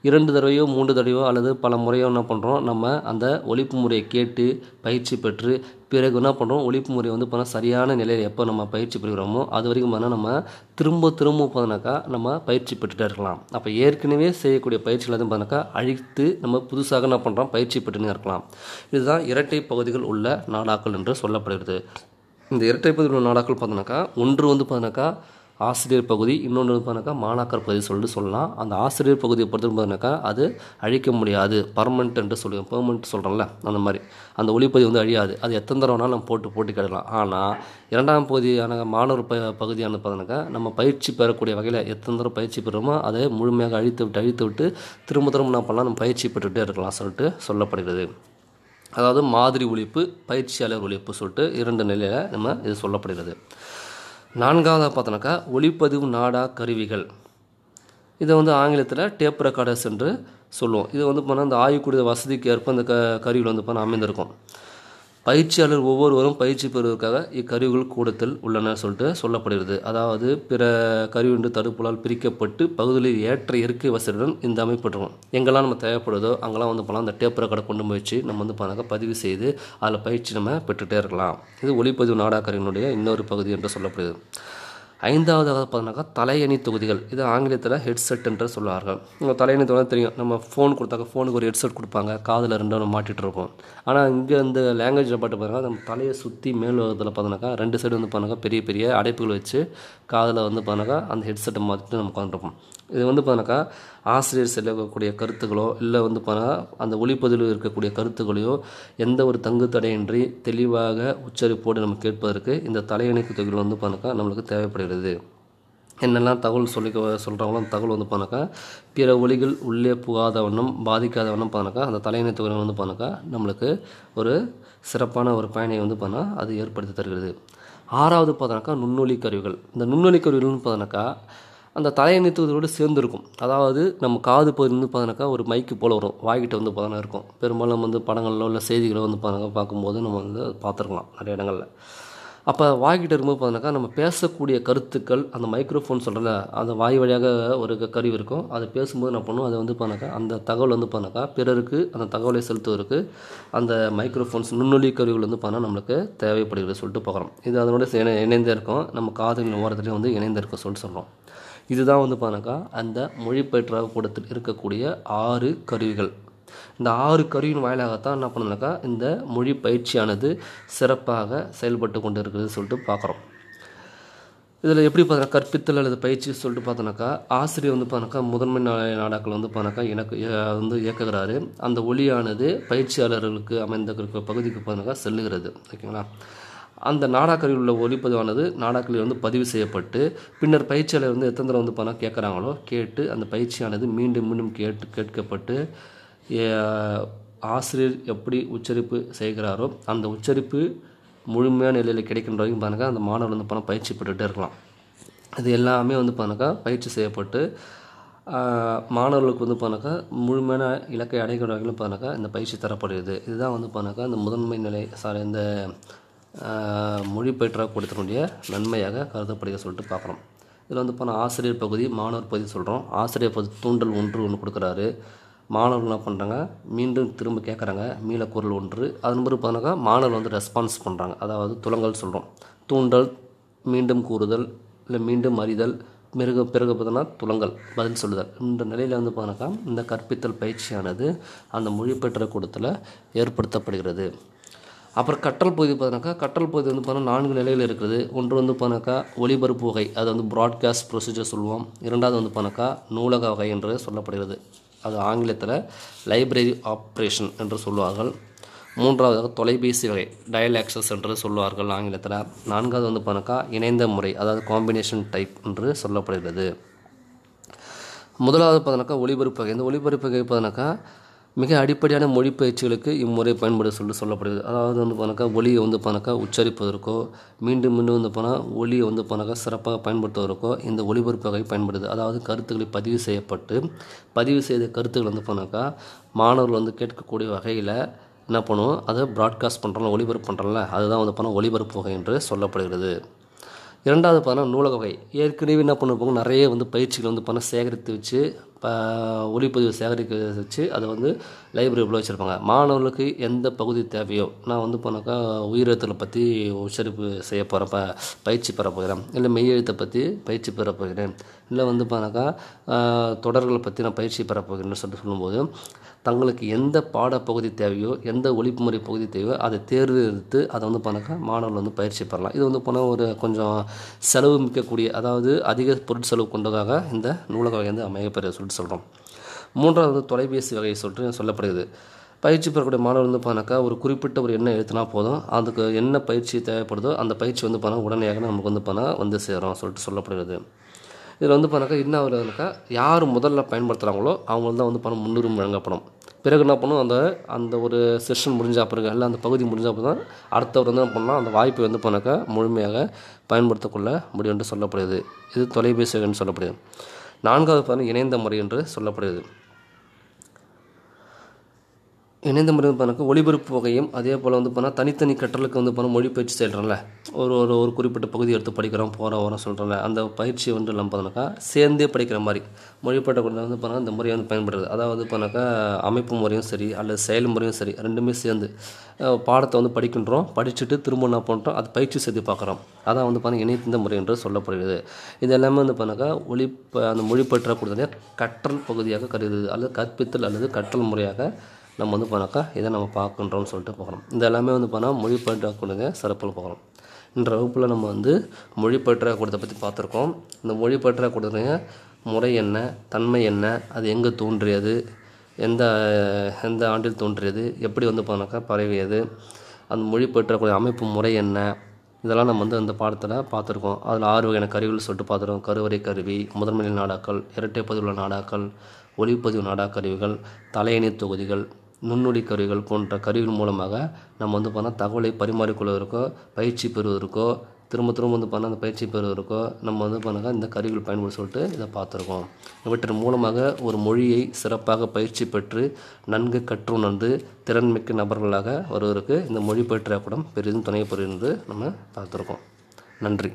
இரண்டு தடவையோ மூன்று தடவையோ அல்லது பல முறையோ என்ன பண்ணுறோம், நம்ம அந்த ஒழிப்பு முறையை கேட்டு பயிற்சி பெற்று பிறகு என்ன பண்ணுறோம், ஒழிப்பு முறை வந்து பார்த்தா சரியான நிலையில் எப்போ நம்ம பயிற்சி பெறுகிறோமோ அது வரைக்கும் பார்த்தோன்னா நம்ம திரும்ப திரும்ப பார்த்தாக்கா நம்ம பயிற்சி பெற்றுகிட்டே இருக்கலாம். அப்போ ஏற்கனவே செய்யக்கூடிய பயிற்சிகள் எதுவும் பார்த்தாக்கா அழித்து நம்ம புதுசாக என்ன பண்ணுறோம், பயிற்சி பெற்றுன்னு இருக்கலாம். இதுதான் இரட்டை பகுதிகள் உள்ள நாடாக்கள் என்று சொல்லப்படுகிறது. இந்த இரட்டை பகுதிகள் உள்ள நாடாக்கள் பார்த்தோன்னாக்கா ஒன்று வந்து பார்த்தாக்கா ஆசிரியர் பகுதி, இன்னொன்று பார்த்தாக்கா மாணாக்கர் பகுதி சொல்லிட்டு சொல்லலாம். அந்த ஆசிரியர் பகுதியை பொறுத்து பார்த்தாக்கா அது அழிக்க முடியாது, பர்மனெண்ட் என்று சொல்லுவோம், பெர்மனெண்ட் சொல்கிறோம்ல அந்த மாதிரி. அந்த ஒளிப்பதிவு வந்து அழியாது, அது எத்தனை தடவைனாலும் நம்ம போட்டு போட்டு கிடக்கலாம். ஆனால் இரண்டாம் பகுதியான மாணவர் ப பகுதியானது பார்த்தாக்கா நம்ம பயிற்சி பெறக்கூடிய வகையில் எத்தனை தடவை பயிற்சி பெறுறோமோ அதை முழுமையாக அழித்து விட்டு அழித்து விட்டு திரும்ப திரும்ப என்ன பண்ணலாம், நம்ம பயிற்சி பெற்றுகிட்டே இருக்கலாம் சொல்லிட்டு சொல்லப்படுகிறது. அதாவது மாதிரி ஒழிப்பு, பயிற்சியாளர் ஒழிப்பு சொல்லிட்டு இரண்டு நிலையில் நம்ம இது சொல்லப்படுகிறது. நான்காவதாக பார்த்தோன்னாக்கா ஒளிப்பதிவு நாடா கருவிகள். இதை வந்து ஆங்கிலத்தில் டேப் ரெக்கார்டர்ஸ் என்று சொல்லுவோம். இது வந்து போனால் அந்த ஆய்வுக்குரிய வசதிக்கு ஏற்ப அந்த க கருவிகள் வந்து போனால் அமைந்திருக்கும். பயிற்சியாளர் ஒவ்வொருவரும் பயிற்சி பெறுவதற்காக இக்கருவிகள் கூடத்தில் உள்ளன சொல்லிட்டு சொல்லப்படுகிறது. அதாவது பிற கருவின்று தடுப்புகளால் பிரிக்கப்பட்டு பகுதியில் ஏற்ற இயற்கை வசதியுடன் இந்த அமைப்பட்டுருக்கும். எங்கெல்லாம் நம்ம தேவைப்படுதோ அங்கெல்லாம் வந்து போனால் அந்த டேப் ரெக்கார்டை கொண்டு போயிடுச்சு நம்ம வந்து போனாக்கா பதிவு செய்து அதில் பயிற்சி நம்ம பெற்றுகிட்டே இருக்கலாம். இது ஒளிப்பதிவு நாடாக்கருவினுடைய இன்னொரு பகுதி என்று சொல்லப்படுகிறது. ஐந்தாவதாக பார்த்தோன்னாக்கா தலையணி தொகுதிகள். இது ஆங்கிலத்தில் ஹெட்செட் என்று சொல்லுவார்கள். உங்கள் தலையணி தொகுதி தெரியும், நம்ம ஃபோன் கொடுத்தாக்க ஃபோனுக்கு ஒரு ஹெட்செட் கொடுப்பாங்க, காதில் ரெண்டும் மாட்டிகிட்டு இருப்போம். ஆனால் இங்கே இந்த லாங்குவேஜில் பாட்டு பார்த்தீங்கன்னா நம்ம தலையை சுற்றி மேல் உலகத்தில் பார்த்தோன்னாக்கா ரெண்டு சைடு வந்து பார்த்தாக்கா பெரிய பெரிய அடைப்புகள் வச்சு காதில் வந்து பார்த்தாக்கா அந்த ஹெட்செட்டை மாற்றிட்டு நம்ம உட்காந்துருப்போம். இது வந்து பார்த்தாக்கா ஆசிரியர் செல்லக்கூடிய கருத்துக்களோ இல்லை வந்து பார்த்தா அந்த ஒளிப்பதிவில் இருக்கக்கூடிய கருத்துக்களையோ எந்த ஒரு தங்கு தடையின்றி தெளிவாக உச்சரிப்போடு நம்ம கேட்பதற்கு இந்த தலையணைக்கு தொகுதியில் வந்து பார்த்தாக்கா நம்மளுக்கு தேவைப்படுகிறது. என்னெல்லாம் தகவல் சொல்லி சொல்கிறாங்களோ அந்த தகவல் வந்து பார்த்தாக்கா பிற ஒலிகள் உள்ளே புகாத வண்ணம் பாதிக்காத வண்ணம் பார்த்தாக்கா அந்த தலையணை தொகுதியில் வந்து பார்த்தாக்கா நம்மளுக்கு ஒரு சிறப்பான ஒரு பயனை வந்து பார்த்தா அது ஏற்படுத்தி தருகிறது. ஆறாவது பார்த்தாக்கா நுண்ணொலி கருவிகள். இந்த நுண்ணொலி கருவிகள்னு பார்த்தாக்கா அந்த தலையணை தொகுதியோடு சேர்ந்துருக்கும். அதாவது நம்ம காது பகுதி வந்து பார்த்தாக்கா ஒரு மைக்கு போல் வரும், வாய்கிட்ட வந்து பார்த்தோன்னா இருக்கும். பெரும்பாலும் வந்து படங்களில் உள்ள செய்திகளோ வந்து பார்த்தாக்கா பார்க்கும்போது நம்ம வந்து பார்த்துருக்கலாம் நிறைய இடங்களில். அப்போ வாய்கிட்ட இருக்கும்போது பார்த்தாக்கா நம்ம பேசக்கூடிய கருத்துக்கள் அந்த மைக்ரோஃபோன் சொல்கிறல அந்த வாய் வழியாக ஒரு கருவி இருக்கும். அது பேசும்போது என்ன பண்ணும், அதை வந்து பார்த்தாக்கா அந்த தகவல் வந்து பார்த்தாக்கா பிறருக்கு அந்த தகவலை செலுத்துவதற்கு அந்த மைக்ரோஃபோன்ஸ் நுண்ணொலி கருவிகள் வந்து பார்த்தா நம்மளுக்கு தேவைப்படுகிறது சொல்லிட்டு பார்க்குறோம். இது அதனோட இணைந்தே இருக்கும், நம்ம காதுகள் ஓரத்துலேயும் வந்து இணைந்தே இருக்கும் சொல்லிட்டு சொல்கிறோம். இதுதான் வந்து பார்த்தாக்கா அந்த மொழிபெயர்ப்பாளர் கூடத்தில் இருக்கக்கூடிய ஆறு கருவிகள். இந்த ஆறு கருவியின் வாயிலாகத்தான் என்ன பண்ணணும்னாக்கா இந்த மொழி பயிற்சியானது சிறப்பாக செயல்பட்டு கொண்டு இருக்குது சொல்லிட்டு பார்க்குறோம். இதில் எப்படி பார்த்தா கற்பித்தல் அல்லது பயிற்சி சொல்லிட்டு பார்த்தோன்னாக்கா ஆசிரியர் வந்து பார்த்தாக்கா முதன்மை நாடாக்கள் வந்து பார்த்தாக்கா எனக்கு வந்து இயக்குகிறாரு. அந்த ஒளியானது பயிற்சியாளர்களுக்கு அமைந்த பகுதிக்கு பார்த்தாக்கா செல்லுகிறது. ஓகேங்களா, அந்த நாடாக்கருவில் உள்ள ஒளிப்பதிவானது நாடாக்களில் வந்து பதிவு செய்யப்பட்டு பின்னர் பயிற்சியாளர் வந்து எத்தனை தடவை வந்து பணம் கேட்குறாங்களோ கேட்டு அந்த பயிற்சியானது மீண்டும் மீண்டும் கேட்டு கேட்கப்பட்டு ஆசிரியர் எப்படி உச்சரிப்பு செய்கிறாரோ அந்த உச்சரிப்பு முழுமையான நிலையில் கிடைக்கின்ற வரைக்கும் பார்த்தாக்கா அந்த மாணவர் வந்து பணம் பயிற்சி பெற்றுகிட்டே இருக்கலாம். இது எல்லாமே வந்து பார்த்தாக்கா பயிற்சி செய்யப்பட்டு மாணவர்களுக்கு வந்து பார்த்தாக்கா முழுமையான இலக்கை அடைகிற வகையில் பார்த்தாக்கா இந்த பயிற்சி தரப்படுகிறது. இதுதான் வந்து பார்த்தாக்கா இந்த முதன்மை நிலை சார் இந்த மொழி பயிற்றாக கொடுத்தனுடைய நன்மையாக கருதப்படுகிறது சொல்லிட்டு பார்க்குறோம். இதில் வந்து போனால் ஆசிரியர் பகுதி மாணவர் பகுதி சொல்கிறோம். ஆசிரியர் பகுதி தூண்டல் ஒன்று ஒன்று கொடுக்குறாரு. மாணவர்கள் என்ன பண்ணுறாங்க, மீண்டும் திரும்ப கேட்குறாங்க, மீளக்குரல் ஒன்று. அது மாதிரி பார்த்தோன்னாக்கா மாணவர் வந்து ரெஸ்பான்ஸ் பண்ணுறாங்க, அதாவது துலங்கல் சொல்கிறோம். தூண்டல், மீண்டும் கூறுதல், இல்லை மீண்டும் அறிதல், பிறகு பிறகு பார்த்தோன்னா துலங்கல், பதில் சொல்லுதல். இந்த நிலையில் வந்து பார்த்தோன்னாக்கா இந்த கற்பித்தல் பயிற்சியானது அந்த மொழிபெற்ற கூடத்தில் ஏற்படுத்தப்படுகிறது. அப்புறம் கற்றல் பகுதி பார்த்தோன்னாக்கா கற்றல் பகுதி வந்து பார்த்தோன்னா நான்கு நிலையில் இருக்குது. ஒன்று வந்து போனாக்கா ஒளிபரப்பு வகை, அது வந்து ப்ராட்காஸ்ட் ப்ரொசீஜர் சொல்லுவோம். இரண்டாவது வந்து போனாக்கா நூலக வகை என்று சொல்லப்படுகிறது, அது ஆங்கிலத்தில் லைப்ரரி ஆப்ரேஷன் என்று சொல்லுவார்கள். மூன்றாவதாக தொலைபேசி வகை, டயல் ஆக்சஸ் என்று சொல்லுவார்கள் ஆங்கிலத்தில். நான்காவது வந்து போனாக்கா இணைந்த முறை, அதாவது காம்பினேஷன் டைப் என்று சொல்லப்படுகிறது. முதலாவது பார்த்தோன்னாக்கா ஒளிபரப்பு வகை. இந்த ஒளிபரப்பு வகை பார்த்தோன்னாக்கா மிக அடிப்படையான மொழி பயிற்சிகளுக்கு இம்முறை பயன்பட சொல்லி சொல்லப்படுகிறது. அதாவது வந்து போனாக்கா ஒலியை வந்து போனாக்கா உச்சரிப்பதற்கோ, மீண்டும் மீண்டும் வந்து போனால் ஒலியை வந்து போனாக்கா சிறப்பாக பயன்படுத்துவதற்கோ இந்த ஒலிபரப்பு வகை பயன்படுது. அதாவது கருத்துக்களை பதிவு செய்யப்பட்டு பதிவு செய்த கருத்துக்கள் வந்து போனாக்கா மாணவர்கள் வந்து கேட்கக்கூடிய வகையில் என்ன பண்ணுவோம், அதை ப்ராட்காஸ்ட் பண்ணுறோம்ல, ஒலிபரப்பு பண்ணுறோம்ல, அதுதான் வந்து போனால் ஒலிபரப்பு வகை என்று சொல்லப்படுகிறது. இரண்டாவது பார்த்தோன்னா நூலக வகை. ஏற்கனவே என்ன பண்ணிருப்பாங்க, நிறைய வந்து பயிற்சிகள் வந்து பார்த்தா சேகரித்து வச்சு ஒலிப்பதிவு சேகரிக்க வச்சு அதை வந்து லைப்ரரிக்குள்ளே வச்சுருப்பாங்க. மாணவர்களுக்கு எந்த பகுதி தேவையோ, நான் வந்து போனாக்கா உயிரெழுத்துல பற்றி உச்சரிப்பு செய்ய போகிற ப பயிற்சி பெற போகிறேன், இல்லை மெய்யெழுத்தை பற்றி பயிற்சி பெற போகிறேன், இல்லை வந்து போனாக்கா தொடர்களை பற்றி நான் பயிற்சி பெற போகிறேன்னு சொல்லிட்டு சொல்லும்போது தங்களுக்கு எந்த பாடப்பகுதி தேவையோ, எந்த ஒலிப்புமுறை பகுதி தேவையோ அதை தேர்ந்தெடுத்து அதை வந்து போனாக்கா மாணவர்கள் வந்து பயிற்சி பெறலாம். இது வந்து போனால் ஒரு கொஞ்சம் செலவு மிக்கக்கூடிய, அதாவது அதிக பொருட்செலவு கொண்டதாக இந்த நூலக வகை வந்து அமையப்பெற சொல்லிட்டு சொல்கிறோம். மூன்றாவது வந்து தொலைபேசி வகையை சொல்லிட்டு சொல்லப்படுகிறது. பயிற்சி பெறக்கூடிய மாணவர் வந்து போனாக்கா ஒரு குறிப்பிட்ட ஒரு எண்ணம் எழுத்துனா போதும், அதுக்கு என்ன பயிற்சி தேவைப்படுதோ அந்த பயிற்சி வந்து போனால் உடனடியாக நமக்கு வந்து போனால் வந்து சேரும் சொல்லிட்டு சொல்லப்படுகிறது. இதில் வந்து போனாக்கா என்ன வருதுனாக்கா, யார் முதல்ல பயன்படுத்துகிறாங்களோ அவங்களுக்கு தான் வந்து போனால் முன்னுரிமை வழங்கப்படும். பிறகு என்ன பண்ணும், அந்த அந்த ஒரு செஷன் முடிஞ்ச அப்புறம் இல்லை அந்த பகுதி முடிஞ்ச அப்புறம் தான் அடுத்தவர் வந்து என்ன பண்ணலாம், அந்த வாய்ப்பை வந்து போனாக்கா முழுமையாக பயன்படுத்தக்கொள்ள முடியும் என்று சொல்லப்படுகிறது. இது தொலைபேசி வகைன்னு சொல்லப்படுகிறது. நான்காவது பார்த்தீங்கன்னா இணைந்த முறை என்று சொல்லப்படுகிறது. இணைந்த முறை வந்து பார்த்தாக்கா ஒளிபரப்பு வகையும் அதே போல் வந்து பார்த்தா தனித்தனி கற்றலுக்கு வந்து பார்த்தா மொழி பயிற்சி செய்கிறோம்ல, ஒரு ஒரு ஒரு குறிப்பிட்ட பகுதி எடுத்து படிக்கிறோம் போகிறோம் வரோம் சொல்கிறோம்ல, அந்த பயிற்சி வந்து இல்லாமல் பார்த்தாக்கா சேர்ந்தே படிக்கிற மாதிரி மொழிபெற்ற கூட வந்து பார்த்தா இந்த முறையை வந்து பயன்படுறது. அதாவது பார்த்தாக்கா அமைப்பு முறையும் சரி அல்லது செயல்முறையும் சரி ரெண்டுமே சேர்ந்து பாடத்தை வந்து படிக்கின்றோம், படிச்சுட்டு திரும்ப என்ன பண்ணுறோம், அது பயிற்சி செய்து பார்க்குறோம். அதான் வந்து பார்த்தா இணைந்த முறை என்று சொல்லப்படுகிறது. இது எல்லாமே வந்து பார்த்தாக்கா ஒளி அந்த மொழிபெற்ற கூட கற்றல் பகுதியாக கருதுது, அல்லது கற்பித்தல் அல்லது கற்றல் முறையாக நம்ம வந்து போனாக்கா இதை நம்ம பார்க்குன்றோம்னு சொல்லிட்டு பார்க்குறோம். இந்த எல்லாமே வந்து போனால் மொழிபெயர்ப்பு கொடுங்க சிறப்புன்னு பார்க்குறோம். இன்ற வகுப்பில் நம்ம வந்து மொழிபெயர்ப்பு கூடத்தை பற்றி பார்த்துருக்கோம். இந்த மொழிபெயர்ப்பு கொடுக்குறங்க முறை என்ன, தன்மை என்ன, அது எங்கே தோன்றியது, எந்த எந்த ஆண்டில் தோன்றியது, எப்படி வந்து போனாக்கா பரவியது, அந்த மொழிபெயர்ப்பு அமைப்பு முறை என்ன, இதெல்லாம் நம்ம வந்து அந்த பாடத்தில் பார்த்துருக்கோம். அதில் ஆறு வகையான கருவிகள் சொல்லிட்டு பார்த்துருக்கோம். கருவறை கருவி, முதன்மைநிலை நாடாக்கள், இரட்டைப்பதிவுள்ள நாடாக்கள், ஒலிப்பதிவு நாடாக்கருவிகள், தலையணி தொகுதிகள், நுண்ணொலி கருவிகள் போன்ற கருவிகள் மூலமாக நம்ம வந்து பார்த்தா தகவலை பரிமாறிக்கொள்வதற்கோ, பயிற்சி பெறுவதற்கோ, திரும்ப திரும்ப வந்து பார்த்தா அந்த பயிற்சி பெறுவதற்கோ நம்ம வந்து பண்ணாக்கா இந்த கருவிகள் பயன்படுத்தி சொல்லிட்டு இதை பார்த்துருக்கோம். இவற்றின் மூலமாக ஒரு மொழியை சிறப்பாக பயிற்சி பெற்று நன்கு கற்றுணர்ந்து திறன்மிக்க நபர்களாக வருவதற்கு இந்த மொழி பயிற்சியாக கூட பெரிதும் துணை பெறுகிறது நம்ம பார்த்துருக்கோம். நன்றி.